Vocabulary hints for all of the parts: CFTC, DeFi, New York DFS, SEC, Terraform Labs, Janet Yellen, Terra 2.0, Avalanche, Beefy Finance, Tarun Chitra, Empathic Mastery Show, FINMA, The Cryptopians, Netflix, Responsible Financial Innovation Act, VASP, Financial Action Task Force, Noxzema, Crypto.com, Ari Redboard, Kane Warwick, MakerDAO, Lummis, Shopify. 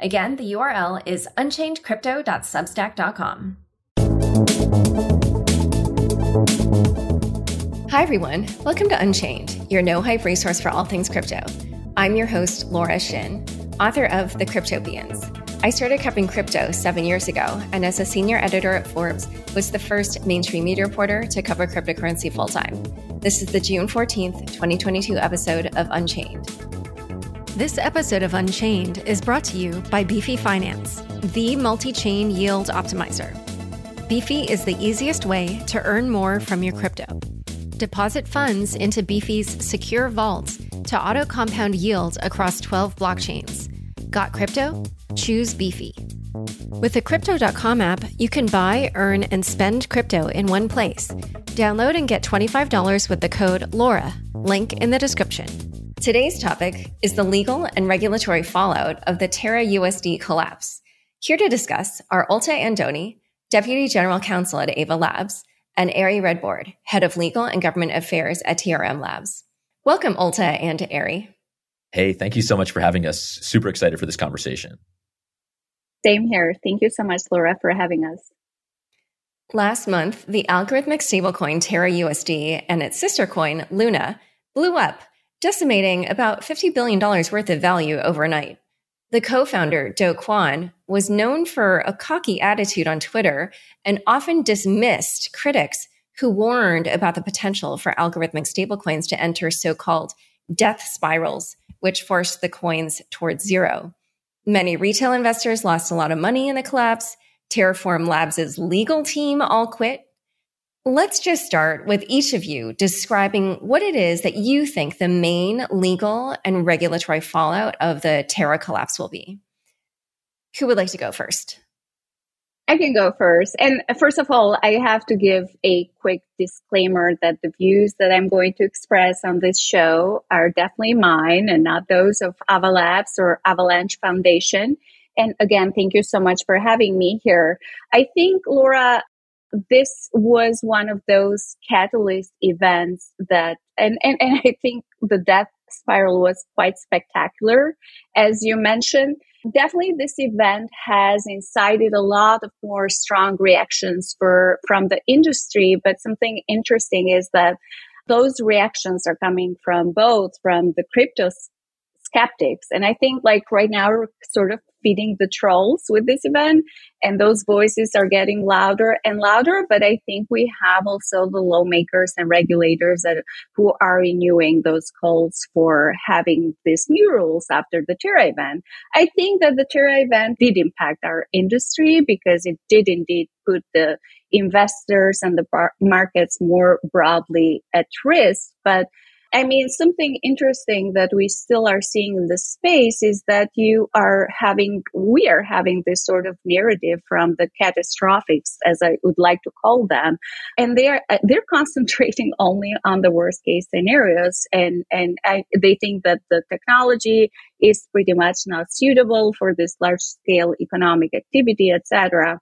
Again, the URL is unchainedcrypto.substack.com. Hi, everyone. Welcome to Unchained, your no-hype resource for all things crypto. I'm your host, Laura Shin, author of The Cryptopians. I started covering crypto 7 years ago, and as a senior editor at Forbes, was the first mainstream media reporter to cover cryptocurrency full-time. This is the June 14th, 2022 episode of Unchained. This episode of Unchained is brought to you by Beefy Finance, the multi-chain yield optimizer. Beefy is the easiest way to earn more from your crypto. Deposit funds into Beefy's secure vault to auto-compound yield across 12 blockchains. Got crypto? Choose Beefy. With the Crypto.com app, you can buy, earn, and spend crypto in one place. Download and get $25 with the code LAURA, link in the description. Today's topic is the legal and regulatory fallout of the TerraUSD collapse. Here to discuss are Olta Andoni, Deputy General Counsel at Ava Labs, and Ari Redboard, Head of Legal and Government Affairs at TRM Labs. Welcome, Olta and Ari. Hey, thank you so much for having us. Super excited for this conversation. Same here. Thank you so much, Laura, for having us. Last month, the algorithmic stablecoin TerraUSD and its sister coin, Luna, blew up, decimating about $50 billion worth of value overnight. The co-founder, Do Kwon, was known for a cocky attitude on Twitter and often dismissed critics who warned about the potential for algorithmic stablecoins to enter so-called death spirals, which forced the coins towards zero. Many retail investors lost a lot of money in the collapse. Terraform Labs' legal team all quit. Let's just start with each of you describing what it is that you think the main legal and regulatory fallout of the Terra collapse will be. Who would like to go first? I can go first. And first of all, I have to give a quick disclaimer that the views that I'm going to express on this show are definitely mine and not those of Ava Labs or Avalanche Foundation. And again, thank you so much for having me here. I think, Laura, this was one of those catalyst events that, and I think the death spiral was quite spectacular, as you mentioned. Definitely this event has incited a lot of more strong reactions from the industry, but something interesting is that those reactions are coming from the crypto skeptics. And I think like right now we're sort of feeding the trolls with this event, and those voices are getting louder and louder. But I think we have also the lawmakers and regulators who are renewing those calls for having these new rules after the Terra event. I think that the Terra event did impact our industry because it did indeed put the investors and the markets more broadly at risk. But I mean, something interesting that we still are seeing in the space is that we are having this sort of narrative from the catastrophics, as I would like to call them. And they're concentrating only on the worst case scenarios. And they think that the technology is pretty much not suitable for this large scale economic activity, etc.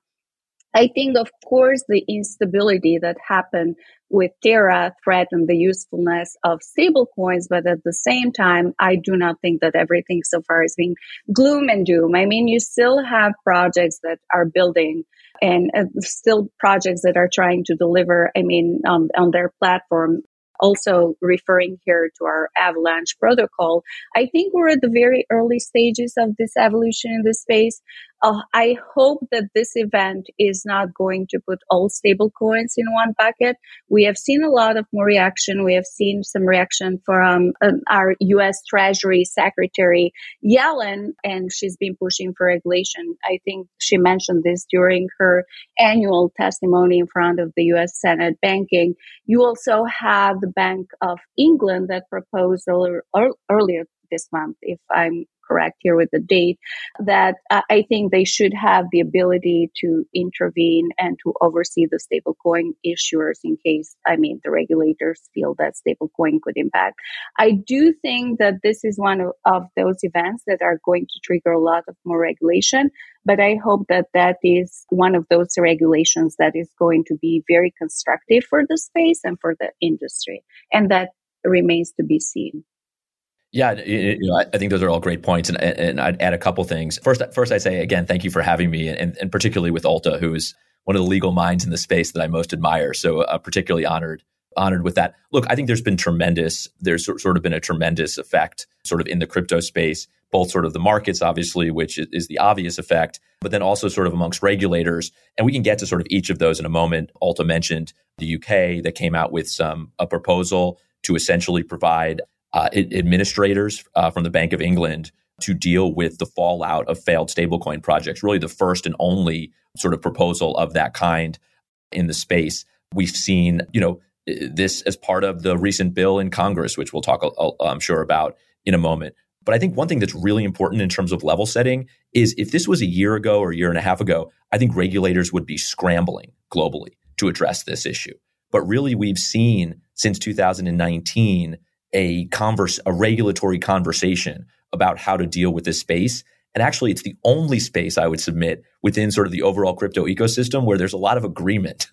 I think, of course, the instability that happened with Terra threatened the usefulness of stablecoins, but at the same time, I do not think that everything so far is being gloom and doom. I mean, you still have projects that are building and still projects that are trying to deliver, I mean, on their platform. Also referring here to our Avalanche protocol, I think we're at the very early stages of this evolution in this space. I hope that this event is not going to put all stablecoins in one bucket. We have seen a lot of more reaction. We have seen some reaction from our U.S. Treasury Secretary Yellen, and she's been pushing for regulation. I think she mentioned this during her annual testimony in front of the U.S. Senate banking. You also have the Bank of England that proposed earlier this month, if I'm correct here with the date, that I think they should have the ability to intervene and to oversee the stablecoin issuers in case, I mean, the regulators feel that stablecoin could impact. I do think that this is one of those events that are going to trigger a lot of more regulation, but I hope that that is one of those regulations that is going to be very constructive for the space and for the industry, and that remains to be seen. Yeah, I think those are all great points, and I'd add a couple things. First, I say again, thank you for having me, and particularly with Olta, who is one of the legal minds in the space that I most admire. So, particularly honored with that. Look, I think there's sort of been a tremendous effect, sort of in the crypto space, both sort of the markets, obviously, which is the obvious effect, but then also sort of amongst regulators. And we can get to sort of each of those in a moment. Olta mentioned the UK that came out with a proposal to essentially provide administrators from the Bank of England to deal with the fallout of failed stablecoin projects, really the first and only sort of proposal of that kind in the space. We've seen, this as part of the recent bill in Congress, which we'll talk, I'm sure, about in a moment. But I think one thing that's really important in terms of level setting is if this was a year ago or a year and a half ago, I think regulators would be scrambling globally to address this issue. But really, we've seen since 2019 a regulatory conversation about how to deal with this space. And actually, it's the only space I would submit within sort of the overall crypto ecosystem where there's a lot of agreements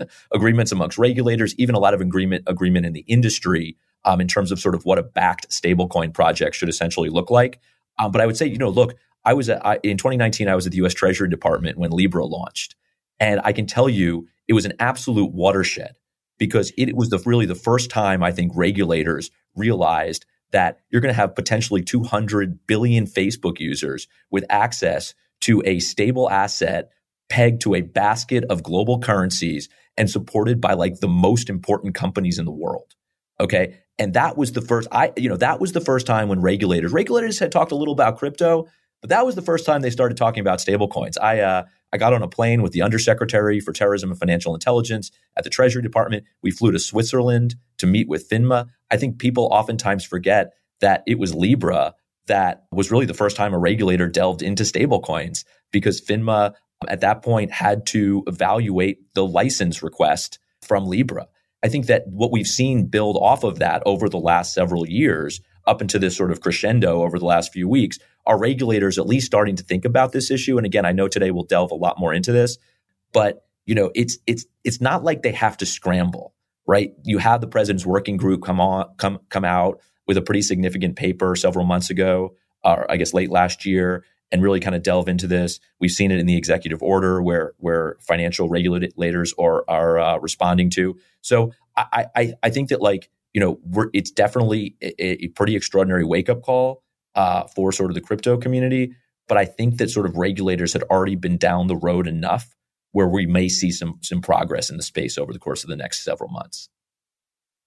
amongst regulators, even a lot of agreement in the industry in terms of sort of what a backed stablecoin project should essentially look like. But I would say, look, in 2019, I was at the U.S. Treasury Department when Libra launched. And I can tell you it was an absolute watershed, because it was really the first time I think regulators realized that you're going to have potentially 200 billion Facebook users with access to a stable asset pegged to a basket of global currencies and supported by like the most important companies in the world. Okay. And that was the first, that was the first time when regulators had talked a little about crypto, but that was the first time they started talking about stablecoins. I got on a plane with the Undersecretary for Terrorism and Financial Intelligence at the Treasury Department. We flew to Switzerland to meet with FINMA. I think people oftentimes forget that it was Libra that was really the first time a regulator delved into stablecoins, because FINMA at that point had to evaluate the license request from Libra. I think that what we've seen build off of that over the last several years, up into this sort of crescendo over the last few weeks, are regulators at least starting to think about this issue. And again, I know today we'll delve a lot more into this, but it's not like they have to scramble, right? You have the president's working group come out with a pretty significant paper several months ago, or I guess late last year, and really kind of delve into this. We've seen it in the executive order where financial regulators are responding to. So I think that it's definitely a pretty extraordinary wake-up call for sort of the crypto community. But I think that sort of regulators had already been down the road enough where we may see some progress in the space over the course of the next several months.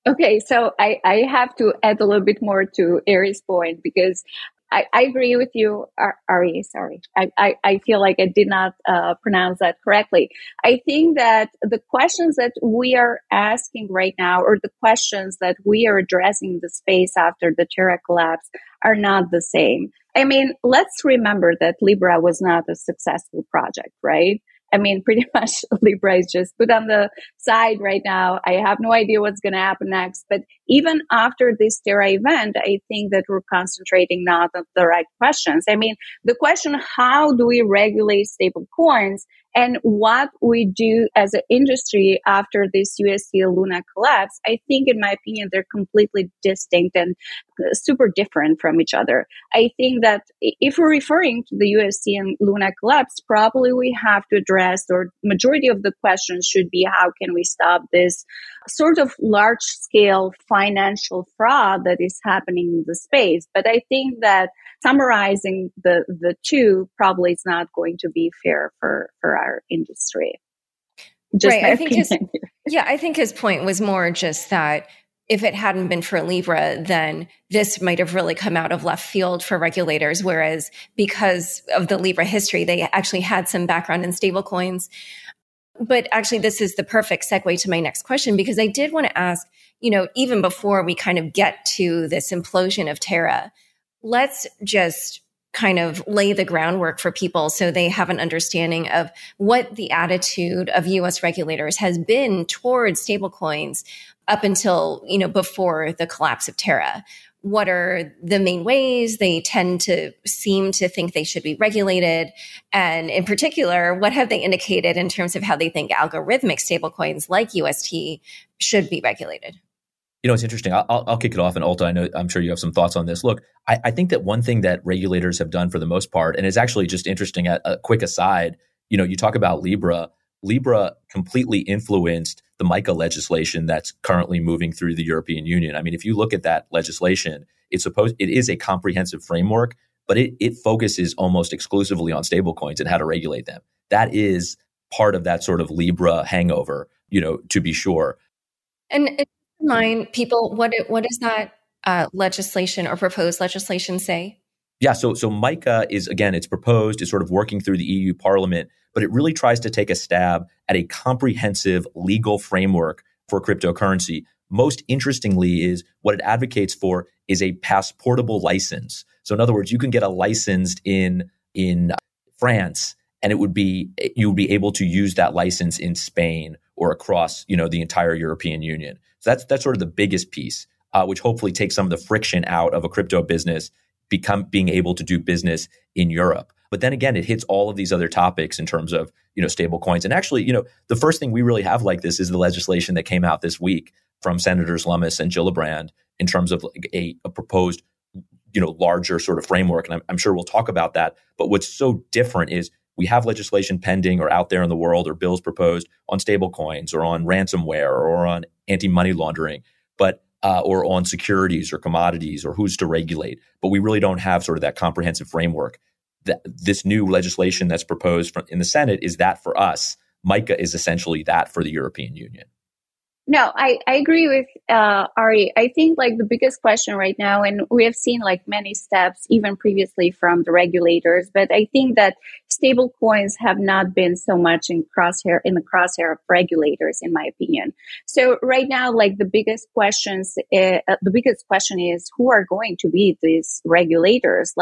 Okay, so I have to add a little bit more to Ari's point, because I agree with you, Ari. Sorry. I feel like I did not pronounce that correctly. I think that the questions that we are asking right now, or the questions that we are addressing in the space after the Terra collapse, are not the same. I mean, let's remember that Libra was not a successful project, right? I mean, pretty much Libra is just put on the side right now. I have no idea what's going to happen next. But even after this Terra event, I think that we're concentrating not on the right questions. I mean, the question, how do we regulate stable coins, and what we do as an industry after this USD Luna collapse, I think, in my opinion, they're completely distinct and super different from each other. I think that if we're referring to the USD and Luna collapse, probably we have to address, or majority of the questions should be, how can we stop this sort of large-scale financial fraud that is happening in the space? But I think that summarizing the two probably is not going to be fair for our industry. Just right. I think his point was more just that if it hadn't been for Libra, then this might have really come out of left field for regulators. Whereas because of the Libra history, they actually had some background in stablecoins. But actually, this is the perfect segue to my next question, because I did want to ask, even before we kind of get to this implosion of Terra, let's just kind of lay the groundwork for people so they have an understanding of what the attitude of U.S. regulators has been towards stablecoins up until, before the collapse of Terra. What are the main ways they tend to seem to think they should be regulated? And in particular, what have they indicated in terms of how they think algorithmic stablecoins like UST should be regulated? It's interesting. I'll kick it off. And Olta, I'm sure you have some thoughts on this. Look, I think that one thing that regulators have done for the most part, and it's actually just interesting, a quick aside, you talk about Libra. Libra completely influenced the MICA legislation that's currently moving through the European Union. I mean, if you look at that legislation, it is a comprehensive framework, but it focuses almost exclusively on stablecoins and how to regulate them. That is part of that sort of Libra hangover, to be sure. And remind people, what does that legislation or proposed legislation say? Yeah, so MICA is, again, it's proposed, it's sort of working through the EU Parliament, but it really tries to take a stab at a comprehensive legal framework for cryptocurrency. Most interestingly is what it advocates for is a passportable license. So in other words, you can get a license in France, and you would be able to use that license in Spain or across, the entire European Union. So that's sort of the biggest piece, which hopefully takes some of the friction out of a crypto business being able to do business in Europe. But then again, it hits all of these other topics in terms of, stable coins. And actually, the first thing we really have like this is the legislation that came out this week from Senators Lummis and Gillibrand in terms of a proposed, larger sort of framework. And I'm sure we'll talk about that. But what's so different is we have legislation pending or out there in the world or bills proposed on stable coins or on ransomware or on anti-money laundering. But or on securities or commodities or who's to regulate. But we really don't have sort of that comprehensive framework. This new legislation that's proposed in the Senate is that for us. MICA is essentially that for the European Union. No, I agree with Ari. I think the biggest question right now, and we have seen many steps even previously from the regulators, but I think that stable coins have not been so much in the crosshair of regulators, in my opinion. So right now, the biggest question is who are going to be these regulators?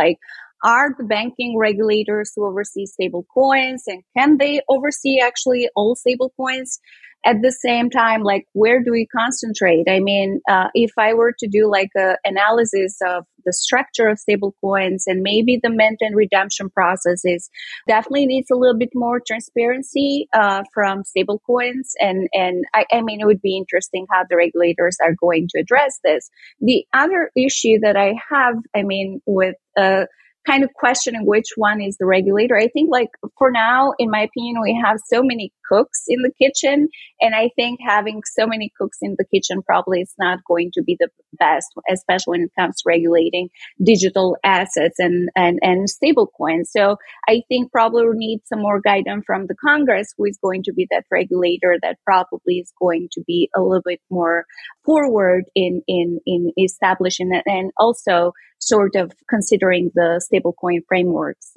Are the banking regulators who oversee stable coins, and can they oversee actually all stable coins? At the same time, where do we concentrate? I mean, if I were to do an analysis of the structure of stable coins and maybe the mint and redemption processes, definitely needs a little bit more transparency from stable coins. And I mean, it would be interesting how the regulators are going to address this. The other issue that I have, with kind of questioning which one is the regulator. I think for now, in my opinion, we have so many cooks in the kitchen. And I think having so many cooks in the kitchen probably is not going to be the best, especially when it comes to regulating digital assets and stable coins. So I think probably we need some more guidance from the Congress, who is going to be that regulator that probably is going to be a little bit more forward in establishing it, and also sort of considering the stablecoin frameworks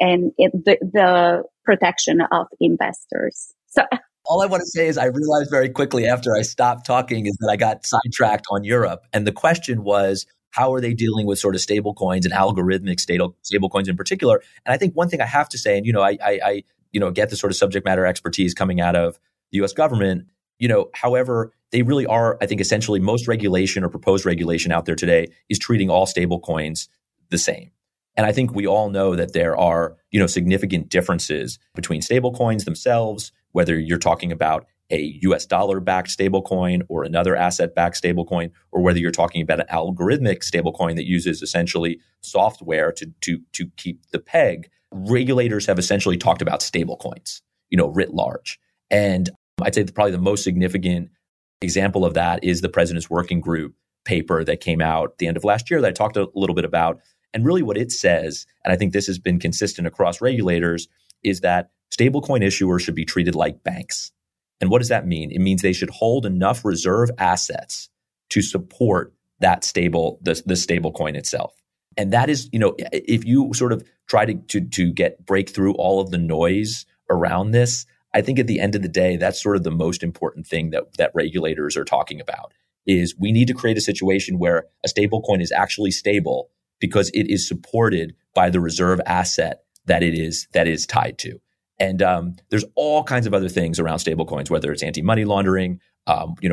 and the protection of investors. So all I want to say is I realized very quickly after I stopped talking is that I got sidetracked on Europe. And the question was, how are they dealing with sort of stablecoins and algorithmic stablecoins in particular? And I think one thing I have to say, and I get the sort of subject matter expertise coming out of the U.S. government. However, they really are, I think, essentially most regulation or proposed regulation out there today is treating all stable coins the same. And I think we all know that there are, significant differences between stable coins themselves, whether you're talking about a US dollar backed stable coin or another asset backed stable coin, or whether you're talking about an algorithmic stable coin that uses essentially software to keep the peg. Regulators have essentially talked about stable coins, writ large. And I'd say probably the most significant example of that is the President's Working Group paper that came out at the end of last year that I talked a little bit about. And really what it says, and I think this has been consistent across regulators, is that stablecoin issuers should be treated like banks. And what does that mean? It means they should hold enough reserve assets to support that the stablecoin itself. And that is, if you sort of try to break through all of the noise around this, I think at the end of the day, that's sort of the most important thing that regulators are talking about is we need to create a situation where a stable coin is actually stable because it is supported by the reserve asset that it is tied to. And there's all kinds of other things around stablecoins, whether it's anti-money laundering,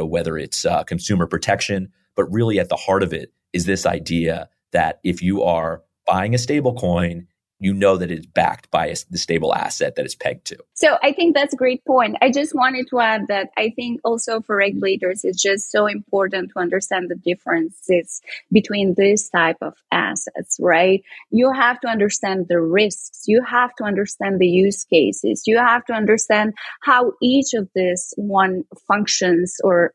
whether it's consumer protection. But really at the heart of it is this idea that if you are buying a stablecoin, you know that it's backed by the stable asset that it's pegged to. So I think that's a great point. I just wanted to add that I think also for regulators, it's just so important to understand the differences between this type of assets, right? You have to understand the risks. You have to understand the use cases. You have to understand how each of this one functions or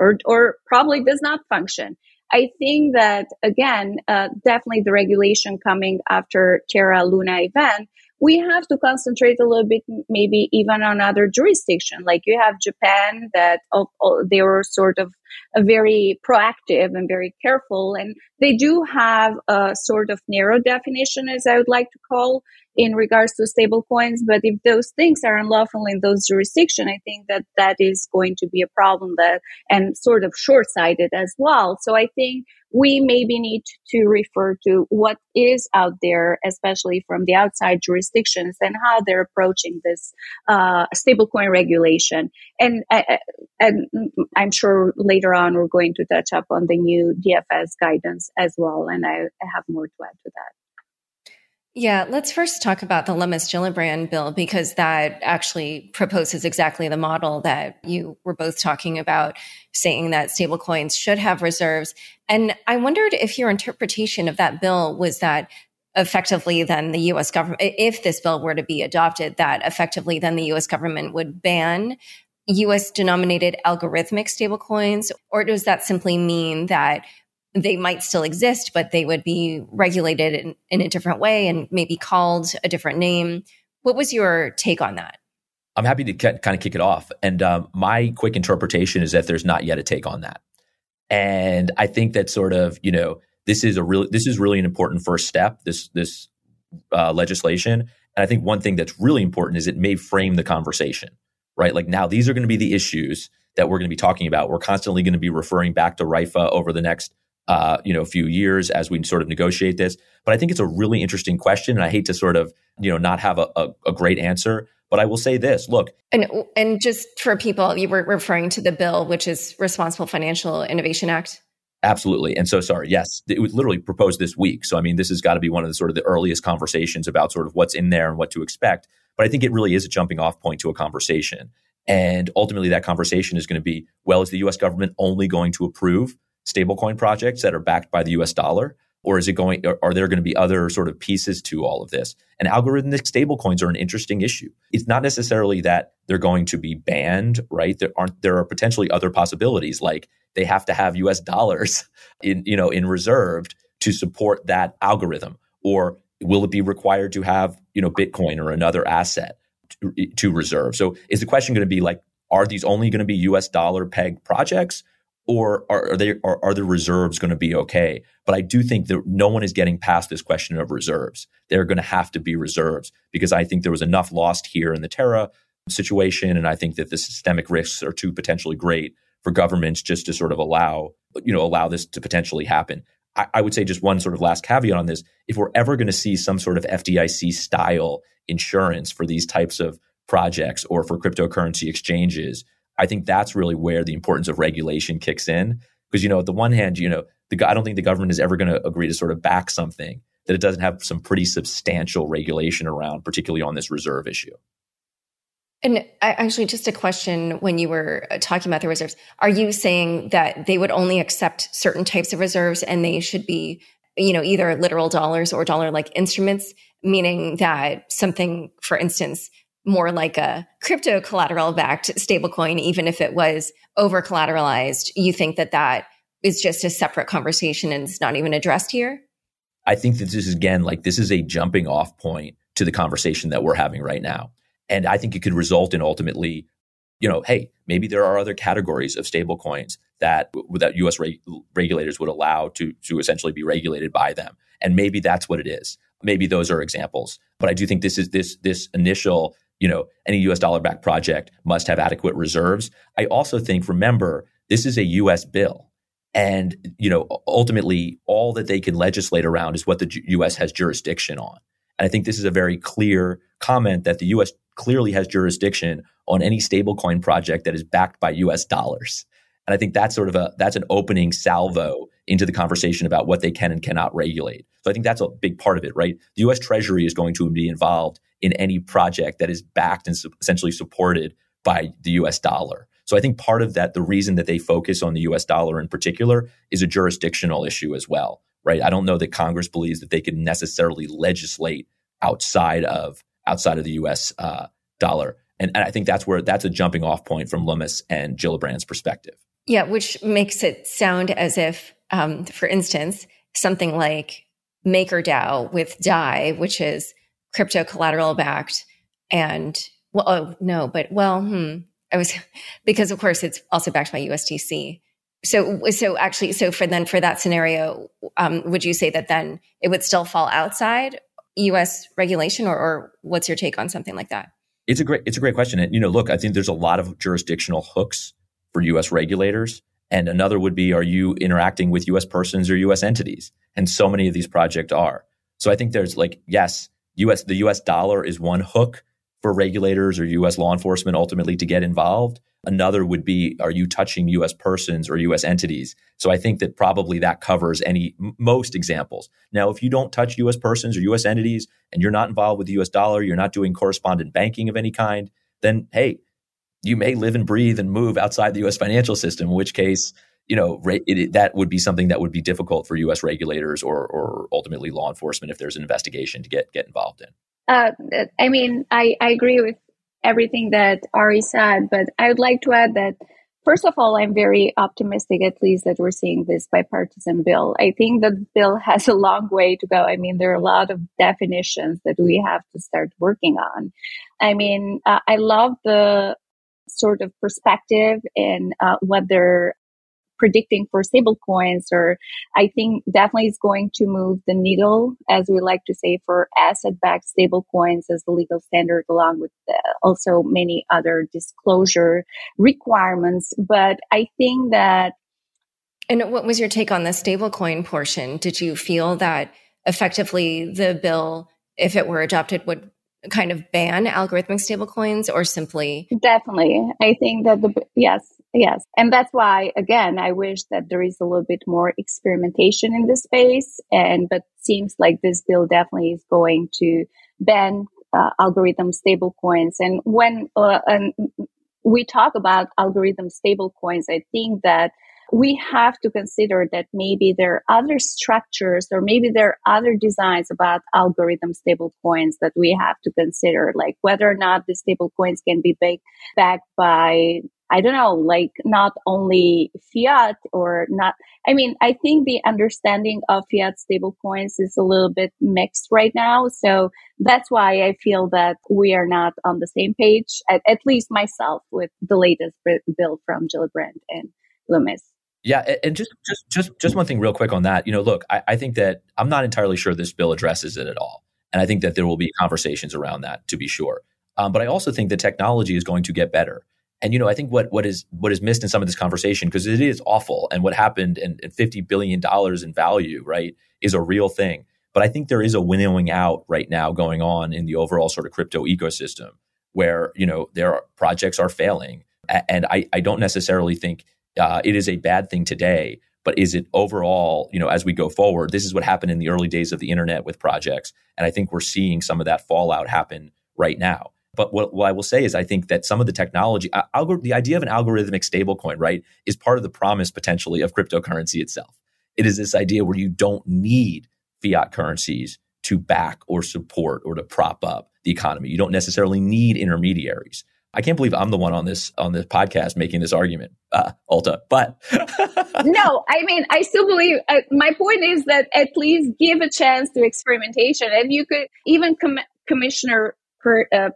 probably does not function. I think that, again, definitely the regulation coming after Terra Luna event, we have to concentrate a little bit, maybe even on other jurisdiction. Like you have Japan that they were sort of very proactive and very careful. And they do have a sort of narrow definition, as I would like to call, in regards to stable coins. But if those things are unlawful in those jurisdictions, I think that is going to be a problem and sort of short-sighted as well. So I think we maybe need to refer to what is out there, especially from the outside jurisdictions, and how they're approaching this stablecoin regulation. And I'm sure later on we're going to touch up on the new DFS guidance as well, and I have more to add to that. Yeah, let's first talk about the Lummis-Gillibrand bill, because that actually proposes exactly the model that you were both talking about, saying that stablecoins should have reserves. And I wondered if your interpretation of that bill was that effectively then the U.S. government, if this bill were to be adopted, that effectively then the U.S. government would ban U.S.-denominated algorithmic stablecoins, or does that simply mean that they might still exist, but they would be regulated in a different way and maybe called a different name? What was your take on that? I'm happy to kind of kick it off. And my quick interpretation is that there's not yet a take on that. And I think that sort of, this is really an important first step, this legislation. And I think one thing that's really important is it may frame the conversation, right? Like now these are going to be the issues that we're going to be talking about. We're constantly going to be referring back to RIFA over the next few years as we sort of negotiate this. But I think it's a really interesting question. And I hate to sort of, not have a great answer, but I will say this, look. And just for people, you were referring to the bill, which is Responsible Financial Innovation Act. Absolutely. And so sorry. Yes. It was literally proposed this week. So, I mean, this has got to be one of the sort of the earliest conversations about sort of what's in there and what to expect. But I think it really is a jumping off point to a conversation. And ultimately that conversation is going to be, well, is the US government only going to approve stablecoin projects that are backed by the US dollar? Or is it going? Are there going to be other sort of pieces to all of this? And algorithmic stablecoins are an interesting issue. It's not necessarily that they're going to be banned, right? There are potentially other possibilities, like they have to have US dollars in reserved to support that algorithm. Or will it be required to have, Bitcoin or another asset to reserve? So is the question going to be like, are these only going to be US dollar pegged projects? Or are the reserves going to be okay? But I do think that no one is getting past this question of reserves. They're going to have to be reserves, because I think there was enough lost here in the Terra situation. And I think that the systemic risks are too potentially great for governments just to sort of allow this to potentially happen. I would say just one sort of last caveat on this. If we're ever going to see some sort of FDIC style insurance for these types of projects or for cryptocurrency exchanges, I think that's really where the importance of regulation kicks in. Because, at the one hand, I don't think the government is ever going to agree to sort of back something that it doesn't have some pretty substantial regulation around, particularly on this reserve issue. And actually, just a question when you were talking about the reserves. Are you saying that they would only accept certain types of reserves and they should be, either literal dollars or dollar-like instruments, meaning that something, for instance, more like a crypto collateral backed stablecoin, even if it was over collateralized, you think that is just a separate conversation and it's not even addressed here? I think that this is, again, like this is a jumping off point to the conversation that we're having right now. And I think it could result in ultimately, hey, maybe there are other categories of stablecoins that US regulators would allow to essentially be regulated by them. And maybe that's what it is. Maybe those are examples. But I do think this is this initial, any US dollar-backed project must have adequate reserves. I also think, remember, this is a US bill. And, you know, ultimately, all that they can legislate around is what the U.S. has jurisdiction on. And I think this is a very clear comment that the U.S. clearly has jurisdiction on any stablecoin project that is backed by U.S. dollars. And I think that's sort of that's an opening salvo into the conversation about what they can and cannot regulate. So I think that's a big part of it, right? The U.S. Treasury is going to be involved in any project that is backed and essentially supported by the U.S. dollar. So I think part of that, the reason that they focus on the U.S. dollar in particular, is a jurisdictional issue as well, right? I don't know that Congress believes that they could necessarily legislate outside of the U.S. dollar, and I think that's a jumping off point from Lummis and Gillibrand's perspective. Yeah, which makes it sound as if, for instance, something like MakerDAO with Dai, which is crypto collateral backed, and because of course it's also backed by USDC. So for that scenario, would you say that then it would still fall outside U.S. regulation, or what's your take on something like that? It's a great question. And, you know, look, I think there's a lot of jurisdictional hooks for U.S. regulators. And another would be, are you interacting with U.S. persons or U.S. entities? And so many of these projects are. So I think there's the U.S. dollar is one hook for regulators or U.S. law enforcement ultimately to get involved. Another would be, are you touching U.S. persons or U.S. entities? So I think that probably that covers most examples. Now, if you don't touch U.S. persons or U.S. entities and you're not involved with the U.S. dollar, you're not doing correspondent banking of any kind, then, hey, you may live and breathe and move outside the U.S. financial system, in which case, you know, that would be something that would be difficult for U.S. regulators or ultimately law enforcement if there's an investigation to get involved in. I agree with everything that Ari said, but I would like to add that, first of all, I'm very optimistic, at least, that we're seeing this bipartisan bill. I think the bill has a long way to go. I mean, there are a lot of definitions that we have to start working on. I mean, I love the sort of perspective in what they're predicting for stablecoins, or I think definitely is going to move the needle, as we like to say, for asset-backed stablecoins as the legal standard, along with also many other disclosure requirements. But I think that... And what was your take on the stablecoin portion? Did you feel that effectively the bill, if it were adopted, would kind of ban algorithmic stablecoins, or simply... Definitely. I think that Yes. And that's why, again, I wish that there is a little bit more experimentation in this space. But seems like this bill definitely is going to ban algorithm stablecoins. And when we talk about algorithm stablecoins, I think that we have to consider that maybe there are other structures or maybe there are other designs about algorithm stablecoins that we have to consider, like whether or not the stablecoins can be backed by... I don't know, like not only fiat or not. I mean, I think the understanding of fiat stablecoins is a little bit mixed right now. So that's why I feel that we are not on the same page, at least myself, with the latest bill from Gillibrand and Lummis. Yeah. And just one thing real quick on that. You know, look, I think that I'm not entirely sure this bill addresses it at all. And I think that there will be conversations around that, to be sure. But I also think the technology is going to get better. And, you know, I think what is missed in some of this conversation, because it is awful, and what happened and $50 billion in value, right, is a real thing. But I think there is a winnowing out right now going on in the overall sort of crypto ecosystem where, you know, projects are failing. And I don't necessarily think it is a bad thing today, but is it overall, you know, as we go forward, this is what happened in the early days of the internet with projects. And I think we're seeing some of that fallout happen right now. But what I will say is I think that some of the technology, the idea of an algorithmic stablecoin, right, is part of the promise potentially of cryptocurrency itself. It is this idea where you don't need fiat currencies to back or support or to prop up the economy. You don't necessarily need intermediaries. I can't believe I'm the one on this podcast making this argument, Olta. But no, I mean, I still believe. My point is that at least give a chance to experimentation, and you could even Commissioner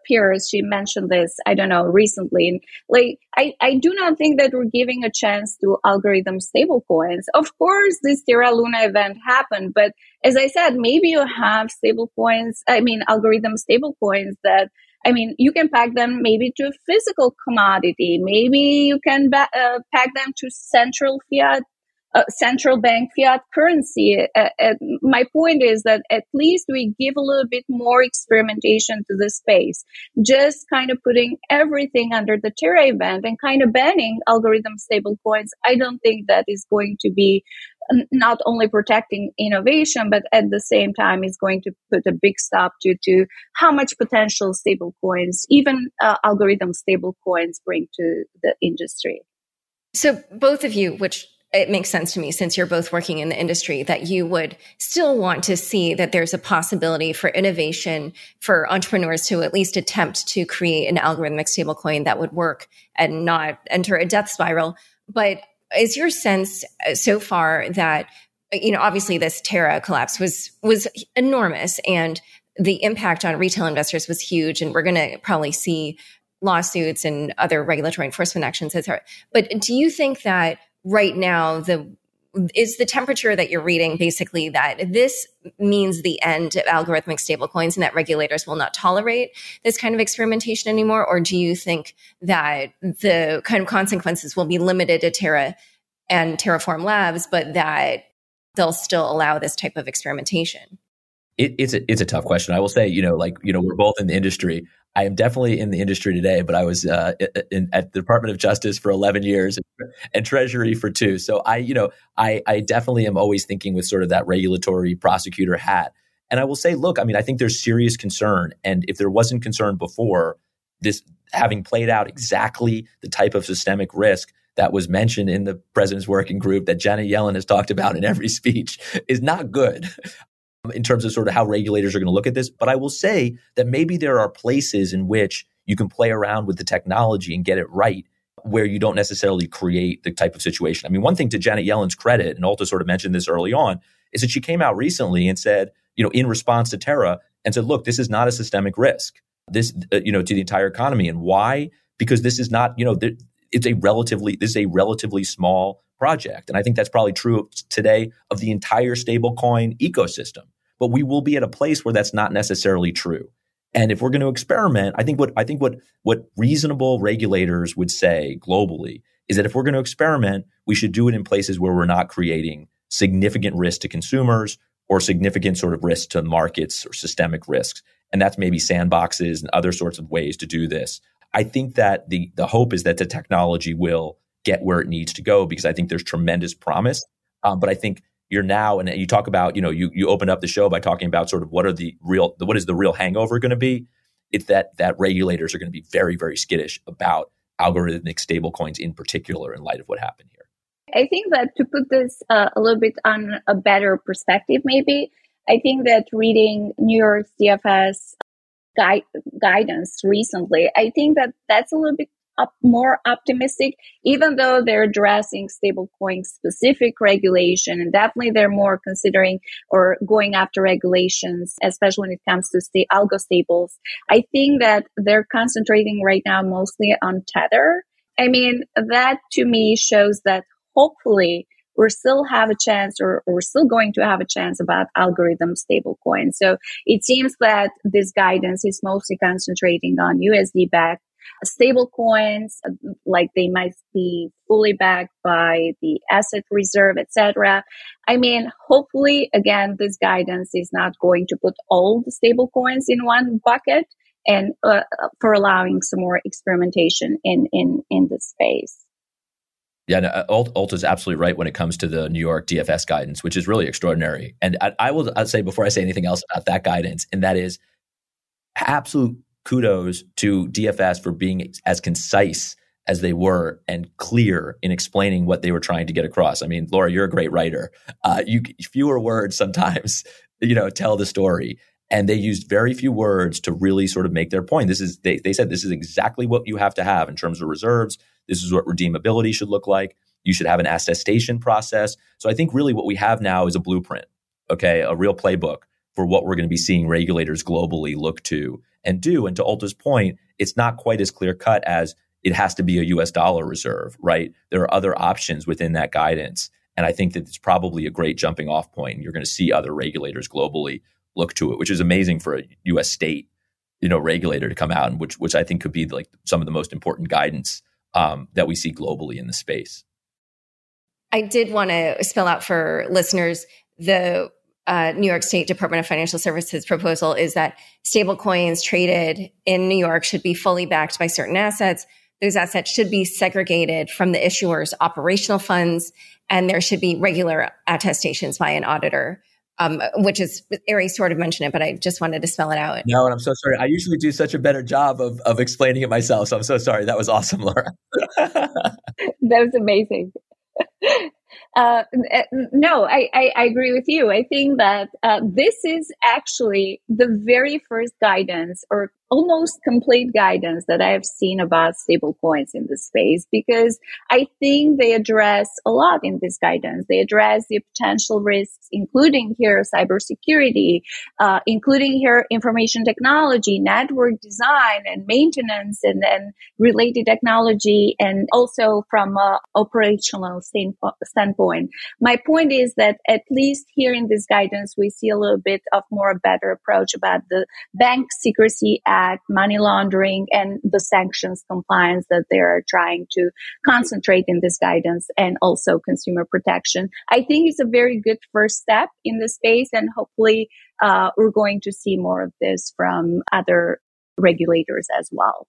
Pierce, she mentioned this, I don't know, recently. And like, I do not think that we're giving a chance to algorithm stablecoins. Of course, this Terra Luna event happened, but as I said, maybe you have algorithm stablecoins that, I mean, you can peg them maybe to a physical commodity. Maybe you can peg them to central fiat central bank fiat currency. My point is that at least we give a little bit more experimentation to the space, just kind of putting everything under the Terra event and kind of banning algorithm stable coins. I don't think that is going to be not only protecting innovation, but at the same time is going to put a big stop to how much potential stable coins, even algorithm stable coins, bring to the industry. So both of you, which it makes sense to me since you're both working in the industry, that you would still want to see that there's a possibility for innovation for entrepreneurs to at least attempt to create an algorithmic stablecoin that would work and not enter a death spiral. But is your sense so far that, you know, obviously this Terra collapse was enormous and the impact on retail investors was huge, and we're going to probably see lawsuits and other regulatory enforcement actions, etc. But do you think that right now is the temperature that you're reading basically that this means the end of algorithmic stablecoins and that regulators will not tolerate this kind of experimentation anymore? Or do you think that the kind of consequences will be limited to Terra and Terraform Labs, but that they'll still allow this type of experimentation? It's a tough question. I will say, we're both in the industry. I am definitely in the industry today, but I was at the Department of Justice for 11 years and Treasury for 2. So I definitely am always thinking with sort of that regulatory prosecutor hat. And I will say, look, I mean, I think there's serious concern. And if there wasn't concern before, this having played out exactly the type of systemic risk that was mentioned in the president's working group that Janet Yellen has talked about in every speech is not good. In terms of sort of how regulators are going to look at this. But I will say that maybe there are places in which you can play around with the technology and get it right where you don't necessarily create the type of situation. I mean, one thing to Janet Yellen's credit, and Olta sort of mentioned this early on, is that she came out recently and said, in response to Terra, and said, look, this is not a systemic risk, this, to the entire economy. And why? Because this is not, this is a relatively small project. And I think that's probably true today of the entire stablecoin ecosystem. But we will be at a place where that's not necessarily true. And if we're going to experiment, I think what reasonable regulators would say globally is that if we're going to experiment, we should do it in places where we're not creating significant risk to consumers or significant sort of risk to markets or systemic risks. And that's maybe sandboxes and other sorts of ways to do this. I think that the hope is that the technology will get where it needs to go, because I think there's tremendous promise. But I think you're now, and you talk about, you opened up the show by talking about sort of what is the real hangover going to be? It's that regulators are going to be very, very skittish about algorithmic stablecoins in particular in light of what happened here. I think that to put this a little bit on a better perspective, maybe, I think that reading New York DFS guidance recently, I think that that's a little bit more optimistic, even though they're addressing stablecoin specific regulation, and definitely they're more considering or going after regulations, especially when it comes to algo stables. I think that they're concentrating right now mostly on Tether. I mean, that to me shows that hopefully we still have a chance, or we're still going to have a chance about algorithm stablecoin. So it seems that this guidance is mostly concentrating on USD-backed stable coins, like they might be fully backed by the asset reserve, etc. I mean, hopefully, again, this guidance is not going to put all the stable coins in one bucket, and for allowing some more experimentation in the space. Yeah, no, Olta's absolutely right when it comes to the New York DFS guidance, which is really extraordinary. And I'll say, before I say anything else about that guidance, and that is absolute kudos to DFS for being as concise as they were and clear in explaining what they were trying to get across. I mean, Laura, you're a great writer. Fewer words sometimes, tell the story. And they used very few words to really sort of make their point. They said, this is exactly what you have to have in terms of reserves. This is what redeemability should look like. You should have an attestation process. So I think really what we have now is a blueprint, okay, a real playbook for what we're going to be seeing regulators globally look to and do. And to Olta's point, it's not quite as clear cut as it has to be a US dollar reserve, right? There are other options within that guidance. And I think that it's probably a great jumping off point. And you're going to see other regulators globally look to it, which is amazing for a US state, regulator to come out, and which I think could be like some of the most important guidance that we see globally in the space. I did want to spell out for listeners the New York State Department of Financial Services proposal is that stablecoins traded in New York should be fully backed by certain assets. Those assets should be segregated from the issuer's operational funds, and there should be regular attestations by an auditor, which is, Ari sort of mentioned it, but I just wanted to spell it out. No, and I'm so sorry. I usually do such a better job of explaining it myself, so I'm so sorry. That was awesome, Laura. That was amazing. No, I agree with you. I think that this is actually the very first guidance or almost complete guidance that I've seen about stablecoins in this space, because I think they address a lot in this guidance. They address the potential risks, including here cybersecurity, including here information technology, network design and maintenance, and then related technology, and also from an operational standpoint. My point is that at least here in this guidance, we see a little bit of more better approach about the Bank Secrecy Act, money laundering, and the sanctions compliance that they are trying to concentrate in this guidance, and also consumer protection. I think it's a very good first step in this space, and hopefully we're going to see more of this from other regulators as well.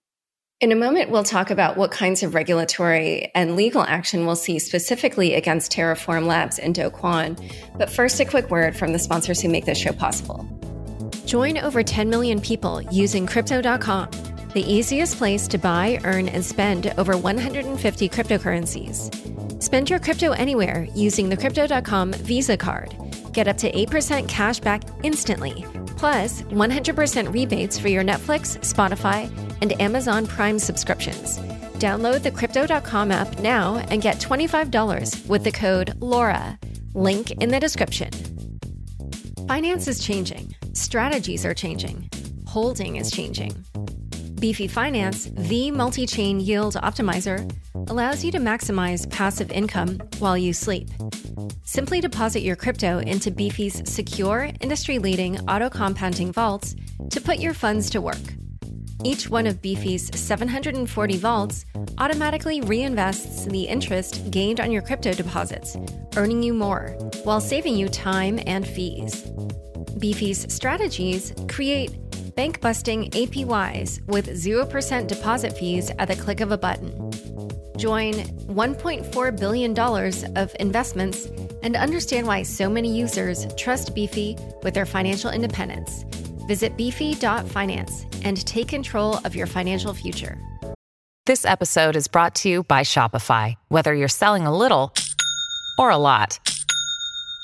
In a moment, we'll talk about what kinds of regulatory and legal action we'll see specifically against Terraform Labs and Do Kwon. But first, a quick word from the sponsors who make this show possible. Join over 10 million people using Crypto.com, the easiest place to buy, earn, and spend over 150 cryptocurrencies. Spend your crypto anywhere using the Crypto.com Visa card. Get up to 8% cash back instantly, plus 100% rebates for your Netflix, Spotify, and Amazon Prime subscriptions. Download the Crypto.com app now and get $25 with the code LAURA. Link in the description. Finance is changing. Strategies are changing. Holding is changing. Beefy Finance, the multi-chain yield optimizer, allows you to maximize passive income while you sleep. Simply deposit your crypto into Beefy's secure, industry-leading auto-compounding vaults to put your funds to work. Each one of Beefy's 740 vaults automatically reinvests the interest gained on your crypto deposits, earning you more while saving you time and fees. Beefy's strategies create bank-busting APYs with 0% deposit fees at the click of a button. Join $1.4 billion of investments and understand why so many users trust Beefy with their financial independence. Visit beefy.finance and take control of your financial future. This episode is brought to you by Shopify. Whether you're selling a little or a lot,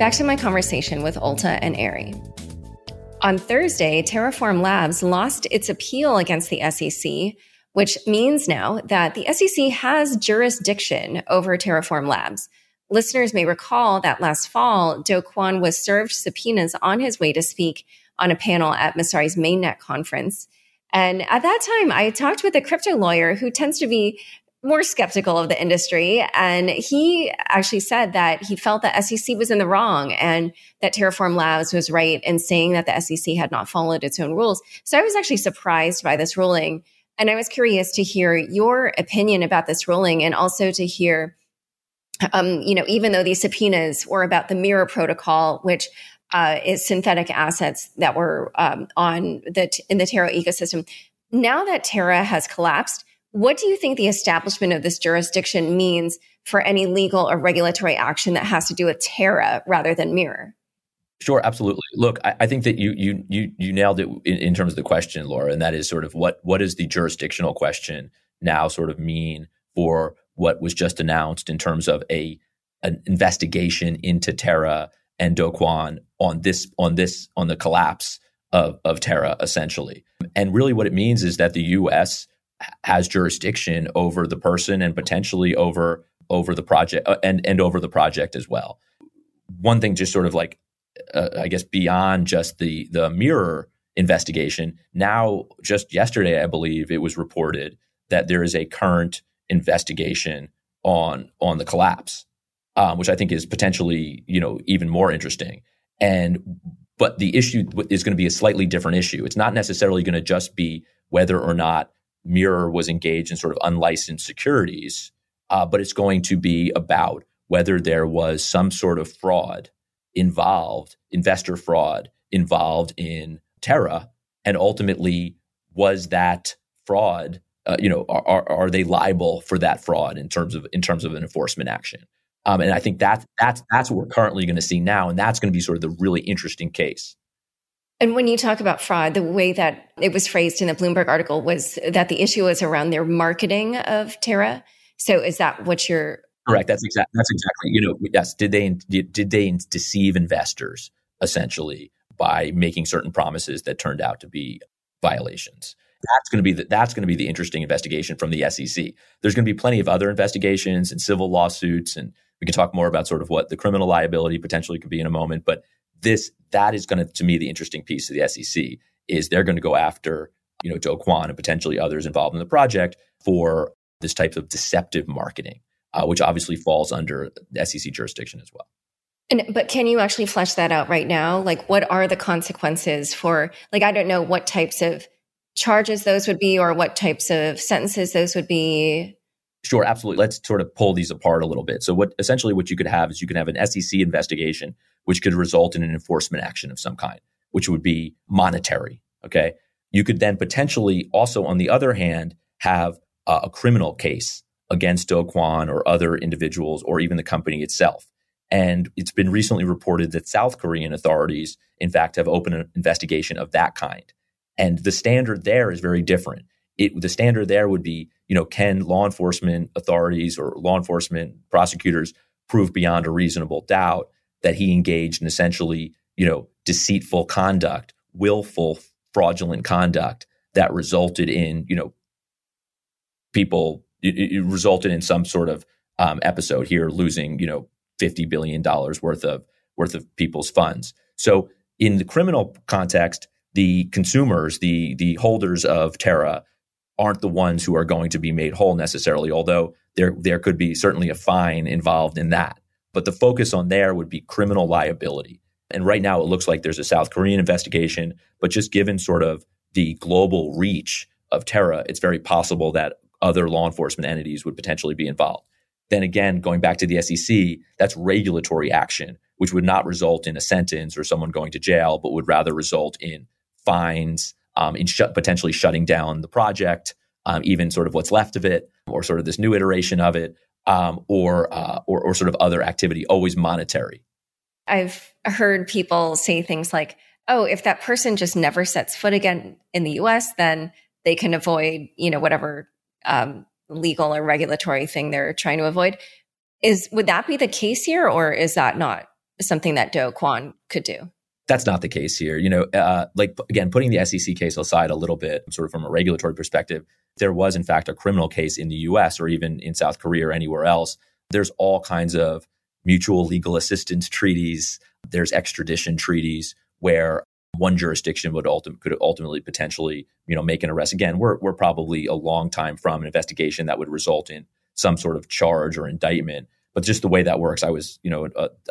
Back to my conversation with Olta and Ari. On Thursday, Terraform Labs lost its appeal against the SEC, which means now that the SEC has jurisdiction over Terraform Labs. Listeners may recall that last fall, Do Kwon was served subpoenas on his way to speak on a panel at Masari's Mainnet conference. And at that time, I talked with a crypto lawyer who tends to be more skeptical of the industry. And he actually said that he felt that SEC was in the wrong and that Terraform Labs was right in saying that the SEC had not followed its own rules. So I was actually surprised by this ruling. And I was curious to hear your opinion about this ruling, and also to hear, even though these subpoenas were about the Mirror Protocol, which is synthetic assets that were in the Terra ecosystem. Now that Terra has collapsed, what do you think the establishment of this jurisdiction means for any legal or regulatory action that has to do with Terra rather than Mirror? Sure, absolutely. Look, I think that you nailed it in terms of the question, Laura, and that is sort of what does the jurisdictional question now sort of mean for what was just announced in terms of an investigation into Terra and Do Kwon on the collapse of Terra, essentially. And really what it means is that the US has jurisdiction over the person and potentially over the project and over the project as well. One thing just sort of like, I guess beyond just the Mirror investigation, now just yesterday, I believe it was reported that there is a current investigation on the collapse, which I think is potentially, even more interesting. But the issue is going to be a slightly different issue. It's not necessarily going to just be whether or not Mirror was engaged in sort of unlicensed securities, but it's going to be about whether there was some sort of fraud involved, investor fraud involved in Terra, and ultimately was that fraud, are they liable for that fraud in terms of an enforcement action? And I think that's what we're currently going to see now, and that's going to be sort of the really interesting case. And when you talk about fraud, the way that it was phrased in the Bloomberg article was that the issue was around their marketing of Terra. So is that what you're? Correct. That's exactly. Yes. Did they deceive investors essentially by making certain promises that turned out to be violations? That's going to be the interesting investigation from the SEC. There's going to be plenty of other investigations and civil lawsuits, and we can talk more about sort of what the criminal liability potentially could be in a moment. But that is going to me the interesting piece of the SEC is they're going to go after Do Kwon and potentially others involved in the project for this type of deceptive marketing, which obviously falls under SEC jurisdiction as well. But can you actually flesh that out right now? Like, what are the consequences for? Like, I don't know what types of charges those would be, or what types of sentences those would be. Sure, absolutely. Let's sort of pull these apart a little bit. So, what you could have is you can have an SEC investigation, which could result in an enforcement action of some kind, which would be monetary. Okay, you could then potentially also, on the other hand, have a criminal case against Do Kwon or other individuals or even the company itself. And it's been recently reported that South Korean authorities, in fact, have opened an investigation of that kind. And the standard there is very different. The standard there would be, can law enforcement authorities or law enforcement prosecutors prove beyond a reasonable doubt that he engaged in essentially, deceitful conduct, willful fraudulent conduct that resulted in, people, it resulted in some sort of episode here losing, $50 billion worth of people's funds. So in the criminal context, the consumers, the holders of Terra, aren't the ones who are going to be made whole necessarily, although there could be certainly a fine involved in that. But the focus on there would be criminal liability. And right now it looks like there's a South Korean investigation, but just given sort of the global reach of Terra, it's very possible that other law enforcement entities would potentially be involved. Then again, going back to the SEC, that's regulatory action, which would not result in a sentence or someone going to jail, but would rather result in fines, potentially shutting down the project, even sort of what's left of it, or sort of this new iteration of it, or sort of other activity, always monetary. I've heard people say things like, "Oh, if that person just never sets foot again in the U.S., then they can avoid, whatever." Legal or regulatory thing they're trying to avoid. Would that be the case here, or is that not something that Do Kwon could do? That's not the case here. Again, putting the SEC case aside a little bit, sort of from a regulatory perspective, there was in fact a criminal case in the US or even in South Korea or anywhere else. There's all kinds of mutual legal assistance treaties. There's extradition treaties where one jurisdiction could ultimately potentially, make an arrest. Again, we're probably a long time from an investigation that would result in some sort of charge or indictment. But just the way that works, I was,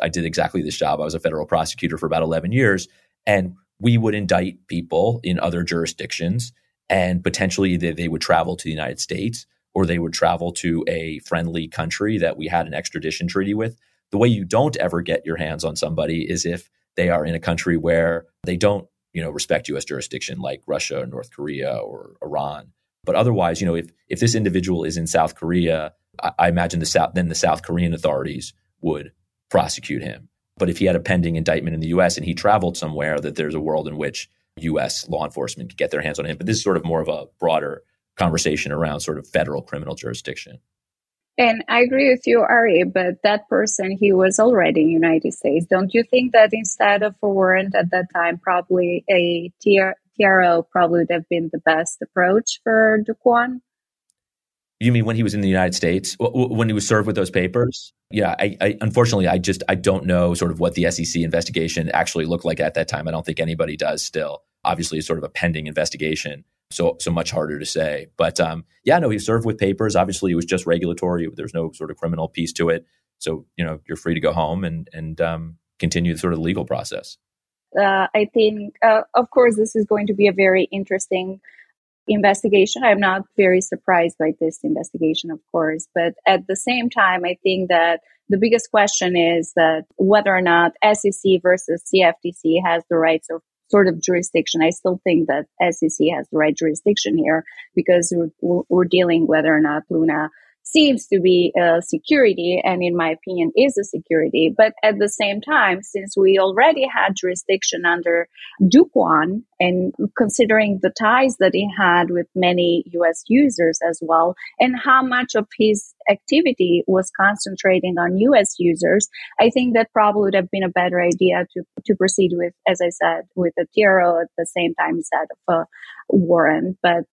I did exactly this job. I was a federal prosecutor for about 11 years, and we would indict people in other jurisdictions, and potentially they would travel to the United States, or they would travel to a friendly country that we had an extradition treaty with. The way you don't ever get your hands on somebody is if they are in a country where they don't, respect U.S. jurisdiction, like Russia or North Korea or Iran. But otherwise, if this individual is in South Korea, I imagine then the South Korean authorities would prosecute him. But if he had a pending indictment in the U.S. and he traveled somewhere, that there's a world in which U.S. law enforcement could get their hands on him. But this is sort of more of a broader conversation around sort of federal criminal jurisdiction. And I agree with you, Ari, but that person, he was already in the United States. Don't you think that instead of a warrant at that time, probably a TRO probably would have been the best approach for Do Kwon? You mean when he was in the United States, when he was served with those papers? Yeah, I don't know sort of what the SEC investigation actually looked like at that time. I don't think anybody does still. Obviously, it's sort of a pending investigation. So much harder to say. But he served with papers. Obviously, it was just regulatory. There's no sort of criminal piece to it. So, you're free to go home and continue the sort of legal process. I think, of course, this is going to be a very interesting investigation. I'm not very surprised by this investigation, of course. But at the same time, I think that the biggest question is that whether or not SEC versus CFTC has the rights of sort of jurisdiction. I still think that SEC has the right jurisdiction here because we're dealing whether or not Luna seems to be a security and in my opinion is a security. But at the same time, since we already had jurisdiction under Do Kwon and considering the ties that he had with many US users as well and how much of his activity was concentrating on US users, I think that probably would have been a better idea to proceed with, as I said, with a TRO at the same time instead of a warrant. But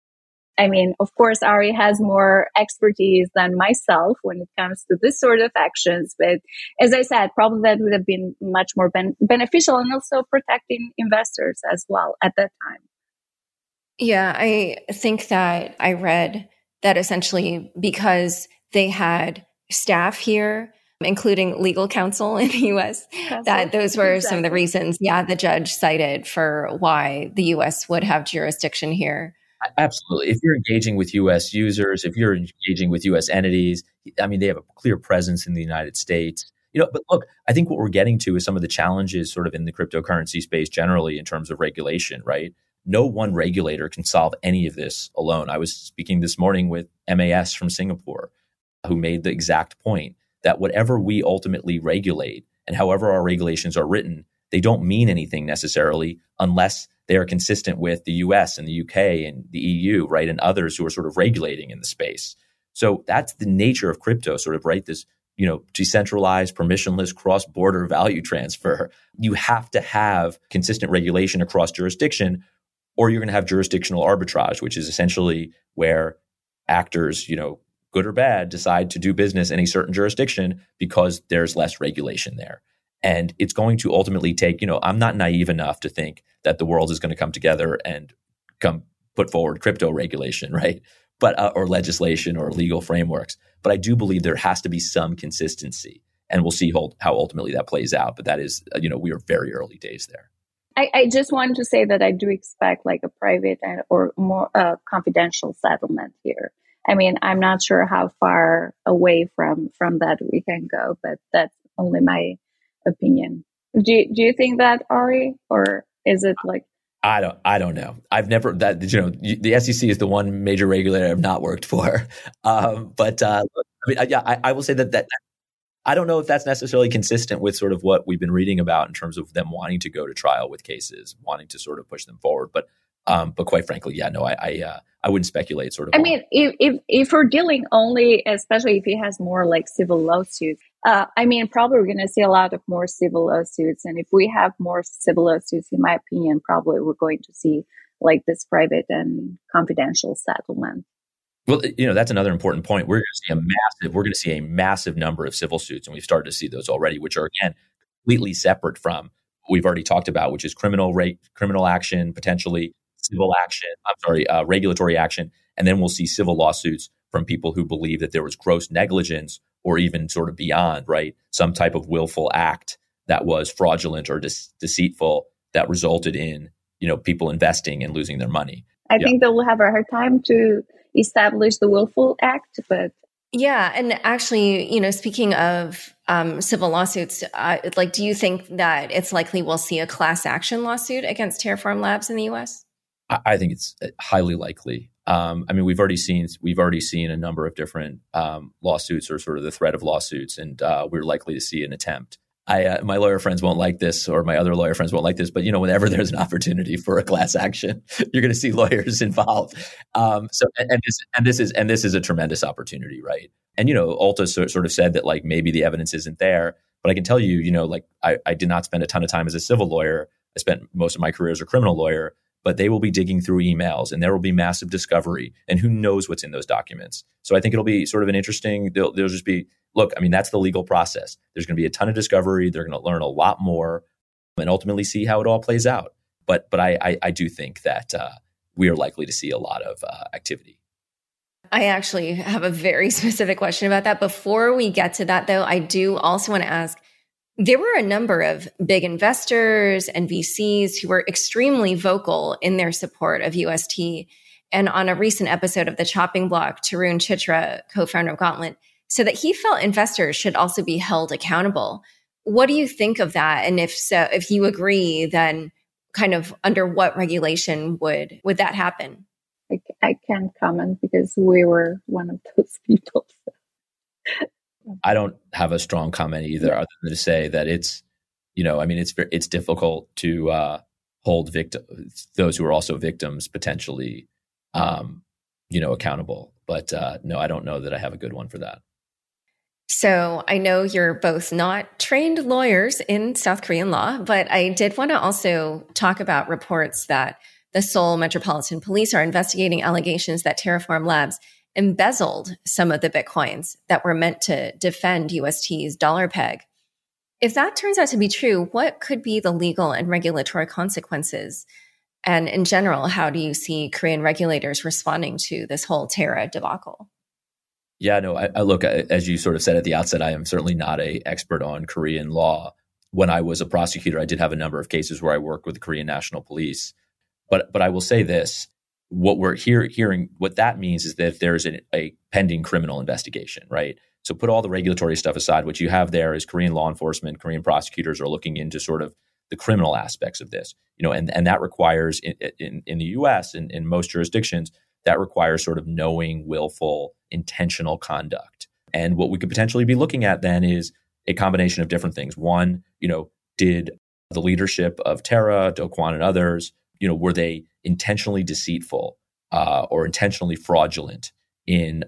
I mean, of course, Ari has more expertise than myself when it comes to this sort of actions. But as I said, probably that would have been much more beneficial and also protecting investors as well at that time. Yeah, I think that I read that essentially because they had staff here, including legal counsel in the U.S., that those were exactly some of the reasons, the judge cited for why the U.S. would have jurisdiction here. Absolutely. If you're engaging with U.S. users, if you're engaging with U.S. entities, I mean, they have a clear presence in the United States. But look, I think what we're getting to is some of the challenges sort of in the cryptocurrency space generally in terms of regulation, right? No one regulator can solve any of this alone. I was speaking this morning with MAS from Singapore, who made the exact point that whatever we ultimately regulate and however our regulations are written, they don't mean anything necessarily unless they are consistent with the US and the UK and the EU, right? And others who are sort of regulating in the space. So that's the nature of crypto, sort of, right? This, decentralized, permissionless, cross-border value transfer. You have to have consistent regulation across jurisdiction, or you're going to have jurisdictional arbitrage, which is essentially where actors, good or bad, decide to do business in a certain jurisdiction because there's less regulation there. And it's going to ultimately take, I'm not naive enough to think that the world is going to come together and come put forward crypto regulation, right? But or legislation or legal frameworks. But I do believe there has to be some consistency, and we'll see how ultimately that plays out. But that is, we are very early days there. I just wanted to say that I do expect like a private or more confidential settlement here. I mean, I'm not sure how far away from that we can go, but that's only my opinion. Do you think that, Ari, or is it like I don't know. I've never the SEC is the one major regulator I've not worked for. I will say that I don't know if that's necessarily consistent with sort of what we've been reading about in terms of them wanting to go to trial with cases, wanting to sort of push them forward, but quite frankly, I wouldn't speculate sort of. I mean, if we're dealing only, especially if he has more like civil lawsuits, probably we're going to see a lot of more civil lawsuits. And if we have more civil lawsuits, in my opinion, probably we're going to see like this private and confidential settlement. Well, that's another important point. We're going to see a massive number of civil suits. And we've started to see those already, which are, again, completely separate from what we've already talked about, which is criminal action, potentially civil action, regulatory action. And then we'll see civil lawsuits from people who believe that there was gross negligence or even sort of beyond, right? Some type of willful act that was fraudulent or deceitful that resulted in, people investing and losing their money. I think they'll have a hard time to establish the willful act, but... Yeah. And actually, speaking of civil lawsuits, do you think that it's likely we'll see a class action lawsuit against Terraform Labs in the U.S.? I think it's highly likely. We've already seen a number of different lawsuits or sort of the threat of lawsuits, and we're likely to see an attempt my lawyer friends won't like this, or my other lawyer friends won't like this, but you know, whenever there's an opportunity for a class action, you're going to see lawyers involved. So this is a tremendous opportunity, right? And you know, Olta sort of said that like maybe the evidence isn't there, but I can tell you, you know, like I did not spend a ton of time as a civil lawyer. I spent most of my career as a criminal lawyer, but they will be digging through emails and there will be massive discovery and who knows what's in those documents. So I think it'll be sort of an interesting, there'll just be, look, I mean, that's the legal process. There's going to be a ton of discovery. They're going to learn a lot more and ultimately see how it all plays out. But I do think that we are likely to see a lot of activity. I actually have a very specific question about that. Before we get to that, though, I do also want to ask, there were a number of big investors and VCs who were extremely vocal in their support of UST. And on a recent episode of The Chopping Block, Tarun Chitra, co-founder of Gauntlet, said that he felt investors should also be held accountable. What do you think of that? And if so, if you agree, then kind of under what regulation would that happen? I can't comment because we were one of those people. I don't have a strong comment either, other than to say that it's, you know, I mean, it's difficult to hold those who are also victims potentially, you know, accountable. But no, I don't know that I have a good one for that. So I know you're both not trained lawyers in South Korean law, but I did want to also talk about reports that the Seoul Metropolitan Police are investigating allegations that Terraform Labs embezzled some of the Bitcoins that were meant to defend UST's dollar peg. If that turns out to be true, what could be the legal and regulatory consequences? And in general, how do you see Korean regulators responding to this whole Terra debacle? Yeah, no, I look, as you sort of said at the outset, I am certainly not an expert on Korean law. When I was a prosecutor, I did have a number of cases where I worked with the Korean National Police. But I will say this. What we're hearing, what that means is that there's a pending criminal investigation, right? So put all the regulatory stuff aside. What you have there is Korean law enforcement, Korean prosecutors are looking into sort of the criminal aspects of this, you know, and that requires in the U.S. and in most jurisdictions, that requires sort of knowing, willful, intentional conduct. And what we could potentially be looking at then is a combination of different things. One, you know, did the leadership of Terra, Do Kwon and others, you know, were they intentionally deceitful or intentionally fraudulent in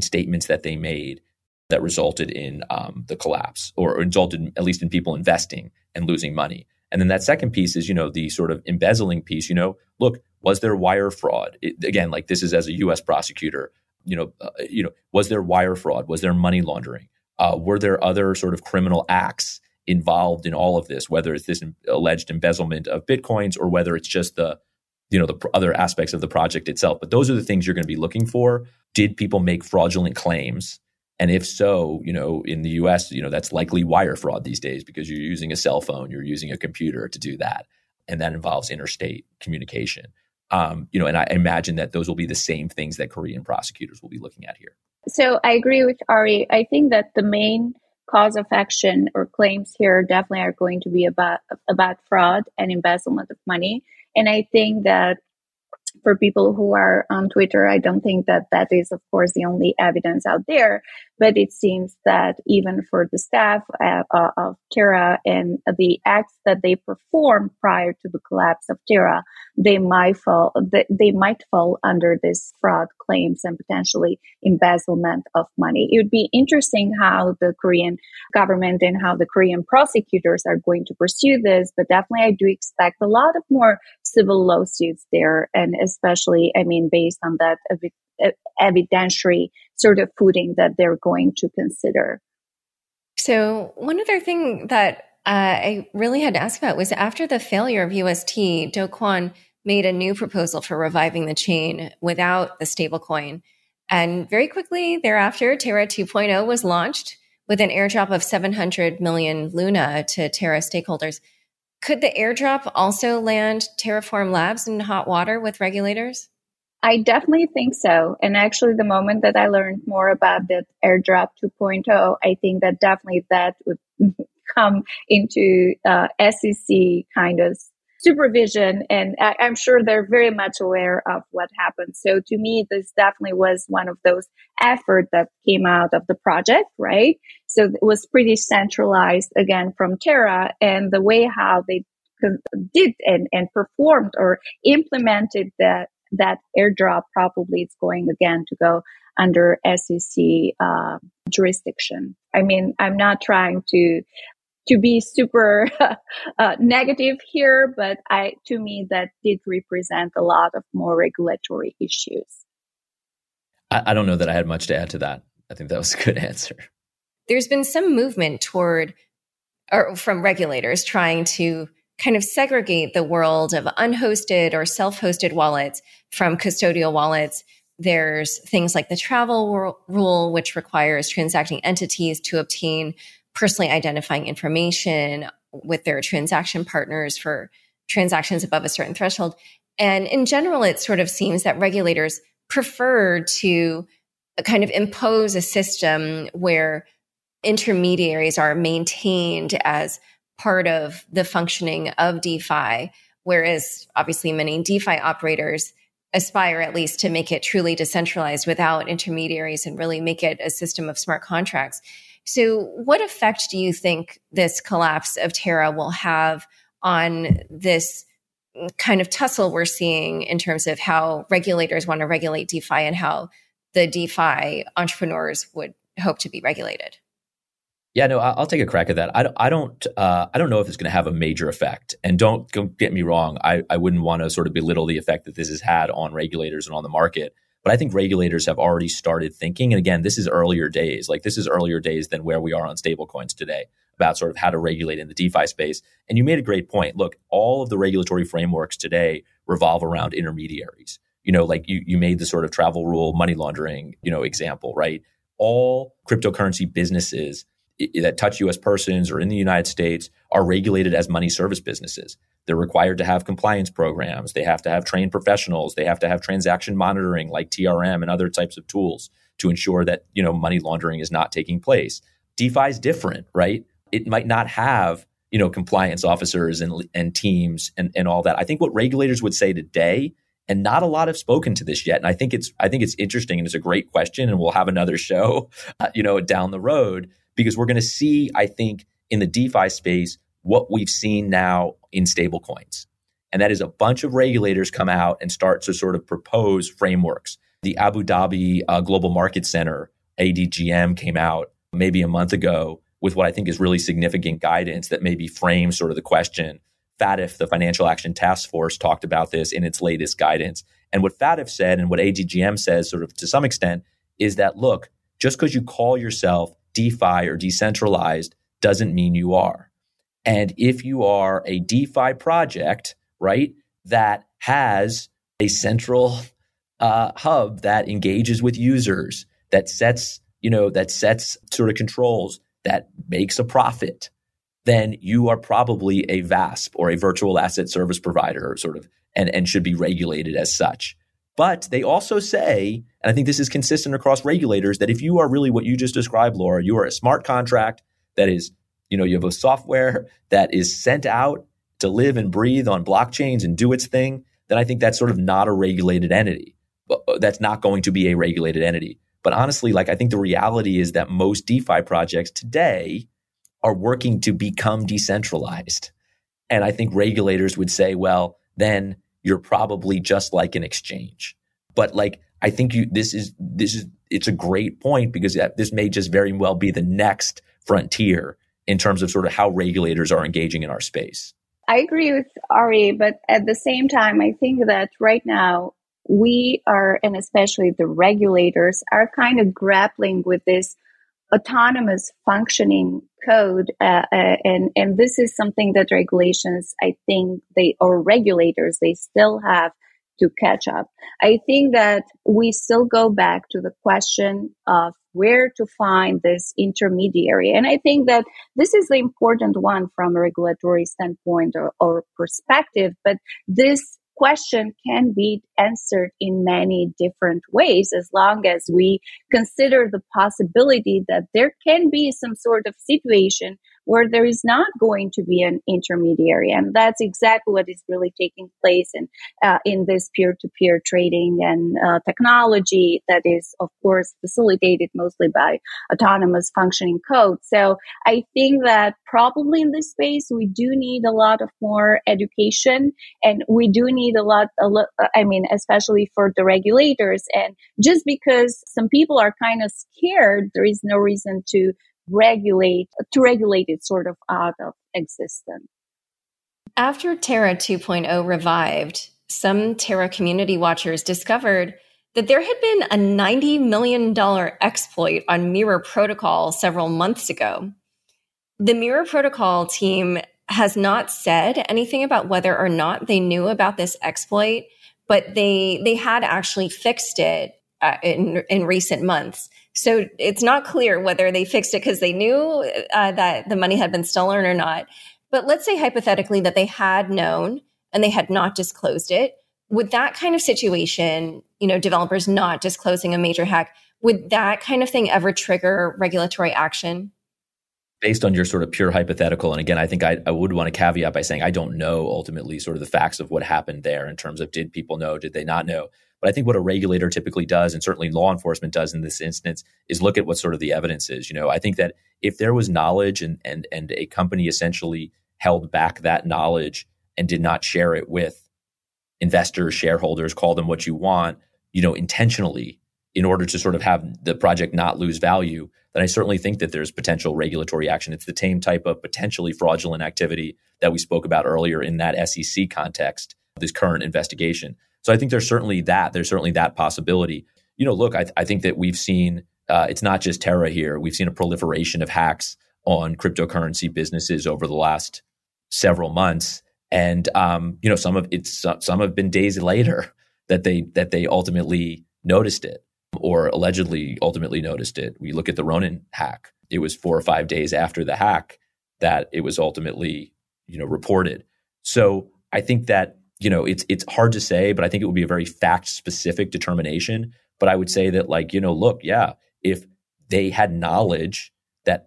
statements that they made that resulted in the collapse or resulted at least in people investing and losing money? And then that second piece is, you know, the sort of embezzling piece, you know, look, was there wire fraud? Again, like this is as a U.S. prosecutor, you know, was there wire fraud? Was there money laundering? Were there other sort of criminal acts involved in all of this, whether it's this alleged embezzlement of Bitcoins or whether it's just the, you know, the other aspects of the project itself? But those are the things you're going to be looking for. Did people make fraudulent claims? And if so, you know, in the US, you know, that's likely wire fraud these days because you're using a cell phone, you're using a computer to do that. And that involves interstate communication. You know, and I imagine that those will be the same things that Korean prosecutors will be looking at here. So I agree with Ari. I think that the main cause of action or claims here definitely are going to be about fraud and embezzlement of money. And I think that for people who are on Twitter, I don't think that is, of course, the only evidence out there. But it seems that even for the staff of Terra and the acts that they performed prior to the collapse of Terra, they might fall under this fraud claims and potentially embezzlement of money. It would be interesting how the Korean government and how the Korean prosecutors are going to pursue this. But definitely, I do expect a lot of more civil lawsuits there, and especially, I mean, based on that evidentiary sort of footing that they're going to consider. So one other thing that I really had to ask about was after the failure of UST, Do Kwon made a new proposal for reviving the chain without the stablecoin. And very quickly thereafter, Terra 2.0 was launched with an airdrop of 700 million Luna to Terra stakeholders. Could the airdrop also land Terraform Labs in hot water with regulators? I definitely think so. And actually, the moment that I learned more about that airdrop 2.0, I think that definitely that would come into SEC kind of supervision, and I'm sure they're very much aware of what happened. So to me, this definitely was one of those efforts that came out of the project, right? So it was pretty centralized again from Terra, and the way how they did and performed or implemented that airdrop, probably it's going again to go under SEC jurisdiction. I mean, I'm not trying to be super negative here, but to me that did represent a lot of more regulatory issues. I don't know that I had much to add to that. I think that was a good answer. There's been some movement toward, or from regulators trying to kind of segregate the world of unhosted or self-hosted wallets from custodial wallets. There's things like the travel rule, which requires transacting entities to obtain personally identifying information with their transaction partners for transactions above a certain threshold. And in general, it sort of seems that regulators prefer to kind of impose a system where intermediaries are maintained as part of the functioning of DeFi, whereas obviously many DeFi operators aspire at least to make it truly decentralized without intermediaries and really make it a system of smart contracts. So what effect do you think this collapse of Terra will have on this kind of tussle we're seeing in terms of how regulators want to regulate DeFi and how the DeFi entrepreneurs would hope to be regulated? Yeah, no, I'll take a crack at that. I don't know if it's going to have a major effect. And don't get me wrong, I wouldn't want to sort of belittle the effect that this has had on regulators and on the market. But I think regulators have already started thinking. And again, this is earlier days. Like, this is earlier days than where we are on stablecoins today about sort of how to regulate in the DeFi space. And you made a great point. Look, all of the regulatory frameworks today revolve around intermediaries. You know, like you made the sort of travel rule, money laundering, you know, example, right? All cryptocurrency businesses that touch U.S. persons or in the United States are regulated as money service businesses. They're required to have compliance programs. They have to have trained professionals. They have to have transaction monitoring like TRM and other types of tools to ensure that, you know, money laundering is not taking place. DeFi is different, right? It might not have, you know, compliance officers and teams and all that. I think what regulators would say today, and not a lot have spoken to this yet, and I think it's interesting, and it's a great question, and we'll have another show, you know, down the road, because we're going to see, I think, in the DeFi space, what we've seen now in stablecoins. And that is a bunch of regulators come out and start to sort of propose frameworks. The Abu Dhabi Global Market Center, ADGM, came out maybe a month ago with what I think is really significant guidance that maybe frames sort of the question. FATF, the Financial Action Task Force, talked about this in its latest guidance. And what FATF said and what ADGM says sort of to some extent is that, look, just because you call yourself DeFi or decentralized doesn't mean you are. And if you are a DeFi project, right, that has a central hub that engages with users, that sets sort of controls, that makes a profit, then you are probably a VASP or a virtual asset service provider, sort of, and should be regulated as such. But they also say, and I think this is consistent across regulators, that if you are really what you just described, Laura, you are a smart contract that is, you know, you have a software that is sent out to live and breathe on blockchains and do its thing, then I think that's sort of not a regulated entity. That's not going to be a regulated entity. But honestly, like, I think the reality is that most DeFi projects today are working to become decentralized. And I think regulators would say, well, then you're probably just like an exchange. But like, I think this is it's a great point, because this may just very well be the next frontier in terms of sort of how regulators are engaging in our space. I agree with Ari, but at the same time, I think that right now we are, and especially the regulators, are kind of grappling with this autonomous functioning code. And this is something that regulations, I think regulators, they still have to catch up. I think that we still go back to the question of where to find this intermediary. And I think that this is the important one from a regulatory standpoint or perspective, but this question can be answered in many different ways, as long as we consider the possibility that there can be some sort of situation where there is not going to be an intermediary. And that's exactly what is really taking place in this peer-to-peer trading and technology that is, of course, facilitated mostly by autonomous functioning code. So I think that probably in this space, we do need a lot of more education, and we do need especially for the regulators. And just because some people are kind of scared, there is no reason to regulate it sort of out of existence. After Terra 2.0 revived, some Terra community watchers discovered that there had been a $90 million exploit on Mirror Protocol several months ago. The Mirror Protocol team has not said anything about whether or not they knew about this exploit, but they had actually fixed it in recent months. So it's not clear whether they fixed it because they knew that the money had been stolen or not. But let's say hypothetically that they had known and they had not disclosed it. Would that kind of situation, developers not disclosing a major hack, would that kind of thing ever trigger regulatory action? Based on your sort of pure hypothetical, and again, I think I would want to caveat by saying I don't know ultimately sort of the facts of what happened there in terms of did people know, did they not know? But I think what a regulator typically does, and certainly law enforcement does in this instance, is look at what sort of the evidence is. I think that if there was knowledge and a company essentially held back that knowledge and did not share it with investors, shareholders, call them what you want, intentionally in order to sort of have the project not lose value, then I certainly think that there's potential regulatory action. It's the same type of potentially fraudulent activity that we spoke about earlier in that SEC context, this current investigation. So I think there's certainly that possibility. Look, I think that we've seen, it's not just Terra here. We've seen a proliferation of hacks on cryptocurrency businesses over the last several months. And, some have been days later that they ultimately noticed it or allegedly ultimately noticed it. We look at the Ronin hack. It was 4 or 5 days after the hack that it was ultimately, reported. So I think that, it's hard to say, but I think it would be a very fact-specific determination. But I would say that, if they had knowledge that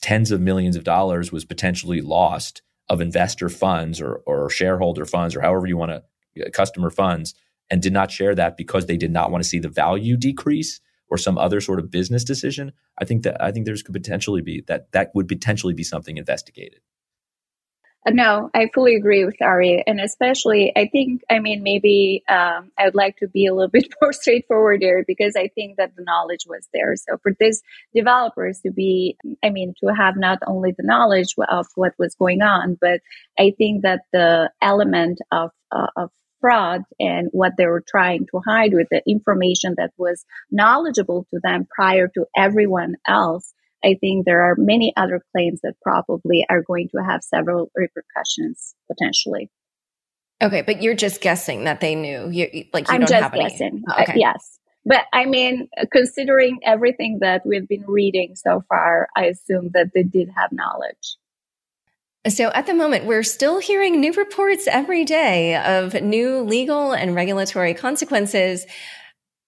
tens of millions of dollars was potentially lost of investor funds or shareholder funds or however you want to, customer funds, and did not share that because they did not want to see the value decrease or some other sort of business decision, I think there's could potentially be that would potentially be something investigated. No, I fully agree with Ari. And especially, I think, maybe I would like to be a little bit more straightforward here because I think that the knowledge was there. So for these developers to be, to have not only the knowledge of what was going on, but I think that the element of fraud and what they were trying to hide with the information that was knowledgeable to them prior to everyone else, I think there are many other claims that probably are going to have several repercussions potentially. Okay, but you're just guessing that they knew. I'm don't just have guessing. Any. Oh, okay. Yes, but considering everything that we've been reading so far, I assume that they did have knowledge. So at the moment, we're still hearing new reports every day of new legal and regulatory consequences.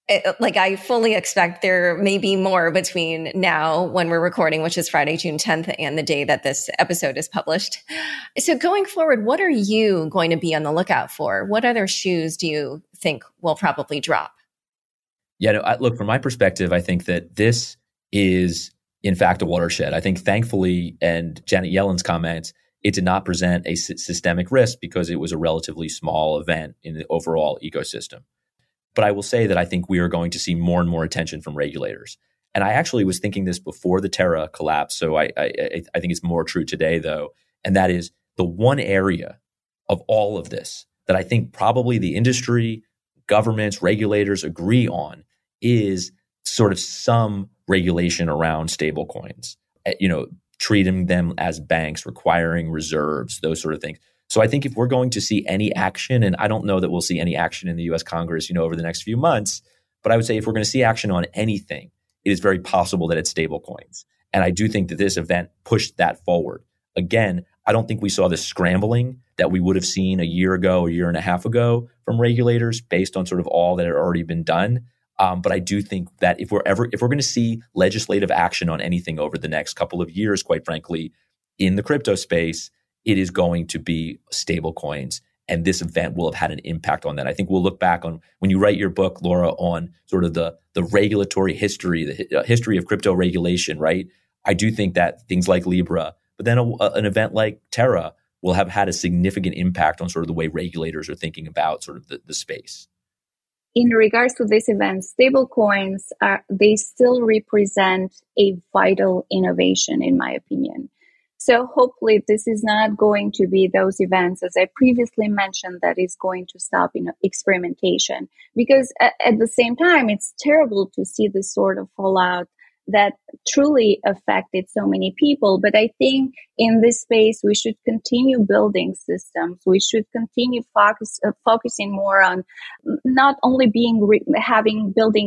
I fully expect there may be more between now when we're recording, which is Friday, June 10th, and the day that this episode is published. So going forward, what are you going to be on the lookout for? What other shoes do you think will probably drop? Yeah, no, look, from my perspective, I think that this is, in fact, a watershed. I think thankfully, and Janet Yellen's comments, it did not present a systemic risk because it was a relatively small event in the overall ecosystem. But I will say that I think we are going to see more and more attention from regulators. And I actually was thinking this before the Terra collapse. So I think it's more true today, though. And that is the one area of all of this that I think probably the industry, governments, regulators agree on is sort of some regulation around stablecoins, treating them as banks, requiring reserves, those sort of things. So I think if we're going to see any action, and I don't know that we'll see any action in the U.S. Congress, over the next few months, but I would say if we're going to see action on anything, it is very possible that it's stablecoins. And I do think that this event pushed that forward. Again, I don't think we saw the scrambling that we would have seen a year ago, a year and a half ago from regulators based on sort of all that had already been done. But I do think that if we're going to see legislative action on anything over the next couple of years, quite frankly, in the crypto space, it is going to be stable coins. And this event will have had an impact on that. I think we'll look back on, when you write your book, Laura, on sort of the regulatory history, the history of crypto regulation, right? I do think that things like Libra, but then an event like Terra will have had a significant impact on sort of the way regulators are thinking about sort of the space. In regards to this event, stablecoins, they still represent a vital innovation, in my opinion. So hopefully this is not going to be those events, as I previously mentioned, that is going to stop experimentation. Because at the same time, it's terrible to see this sort of fallout that truly affected so many people. But I think in this space, we should continue building systems. We should continue focusing more on not only building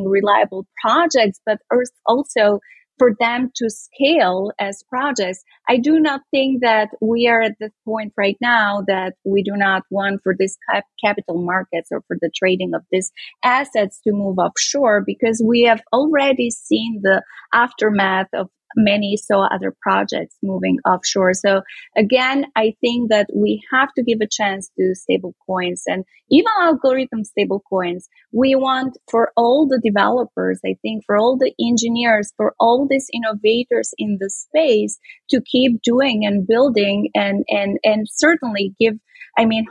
reliable projects, but also for them to scale as projects. I do not think that we are at the point right now that we do not want for this capital markets or for the trading of these assets to move offshore, because we have already seen the aftermath of many other projects moving offshore. So again, I think that we have to give a chance to stable coins and even algorithm stable coins. We want for all the developers, I think for all the engineers, for all these innovators in the space to keep doing and building and certainly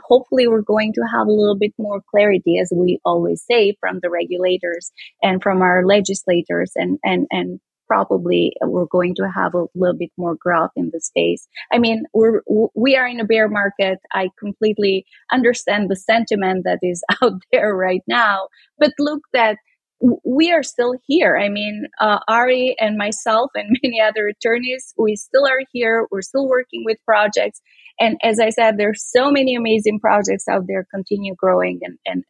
hopefully we're going to have a little bit more clarity, as we always say, from the regulators and from our legislators and probably we're going to have a little bit more growth in the space. We are in a bear market. I completely understand the sentiment that is out there right now. But look, that we are still here. Ari and myself and many other attorneys, we still are here. We're still working with projects. And as I said, there's so many amazing projects out there, continue growing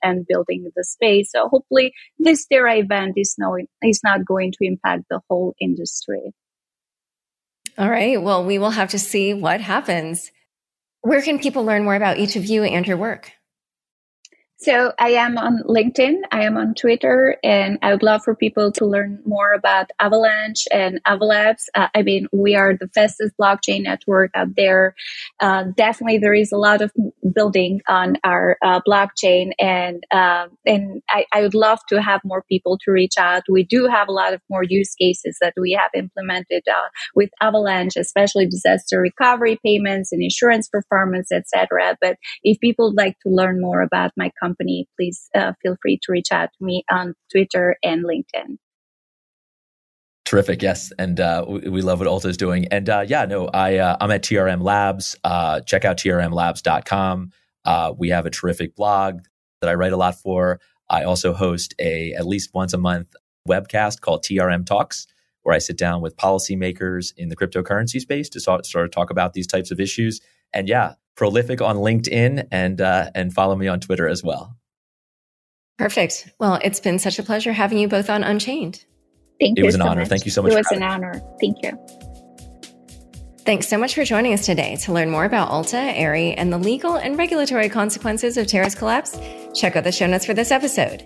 and building the space. So hopefully this Terra event is not going to impact the whole industry. All right. Well, we will have to see what happens. Where can people learn more about each of you and your work? So I am on LinkedIn, I am on Twitter, and I would love for people to learn more about Avalanche and Ava Labs. We are the fastest blockchain network out there. Definitely, there is a lot of building on our blockchain, and I would love to have more people to reach out. We do have a lot of more use cases that we have implemented with Avalanche, especially disaster recovery payments and insurance performance, etc. But if people would like to learn more about my company, please feel free to reach out to me on Twitter and LinkedIn. Terrific. Yes. And we love what Olta is doing. And I'm at TRM Labs. Check out trmlabs.com. We have a terrific blog that I write a lot for. I also host at least once a month webcast called TRM Talks, where I sit down with policymakers in the cryptocurrency space to sort of talk about these types of issues. And prolific on LinkedIn and follow me on Twitter as well. Perfect. Well, it's been such a pleasure having you both on Unchained. Thank you. It was an honor. Thank you so much. It was an honor. Thank you. Thanks so much for joining us today. To learn more about Olta, Ari, and the legal and regulatory consequences of Terra's collapse, check out the show notes for this episode.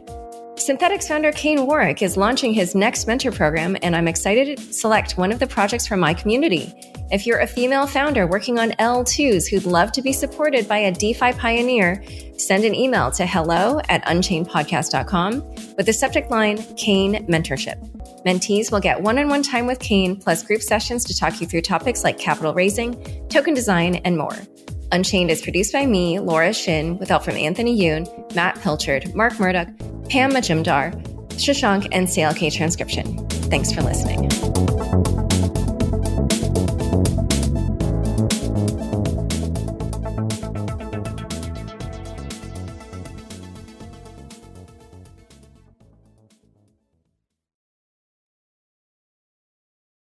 Synthetics founder Kane Warwick is launching his next mentor program, and I'm excited to select one of the projects from my community. If you're a female founder working on L2s who'd love to be supported by a DeFi pioneer, send an email to hello@unchainedpodcast.com with the subject line, Kane Mentorship. Mentees will get one-on-one time with Kane, plus group sessions to talk you through topics like capital raising, token design, and more. Unchained is produced by me, Laura Shin, with help from Anthony Yoon, Matt Pilchard, Mark Murdoch, Pam Majumdar, Shashank, and CLK Transcription. Thanks for listening.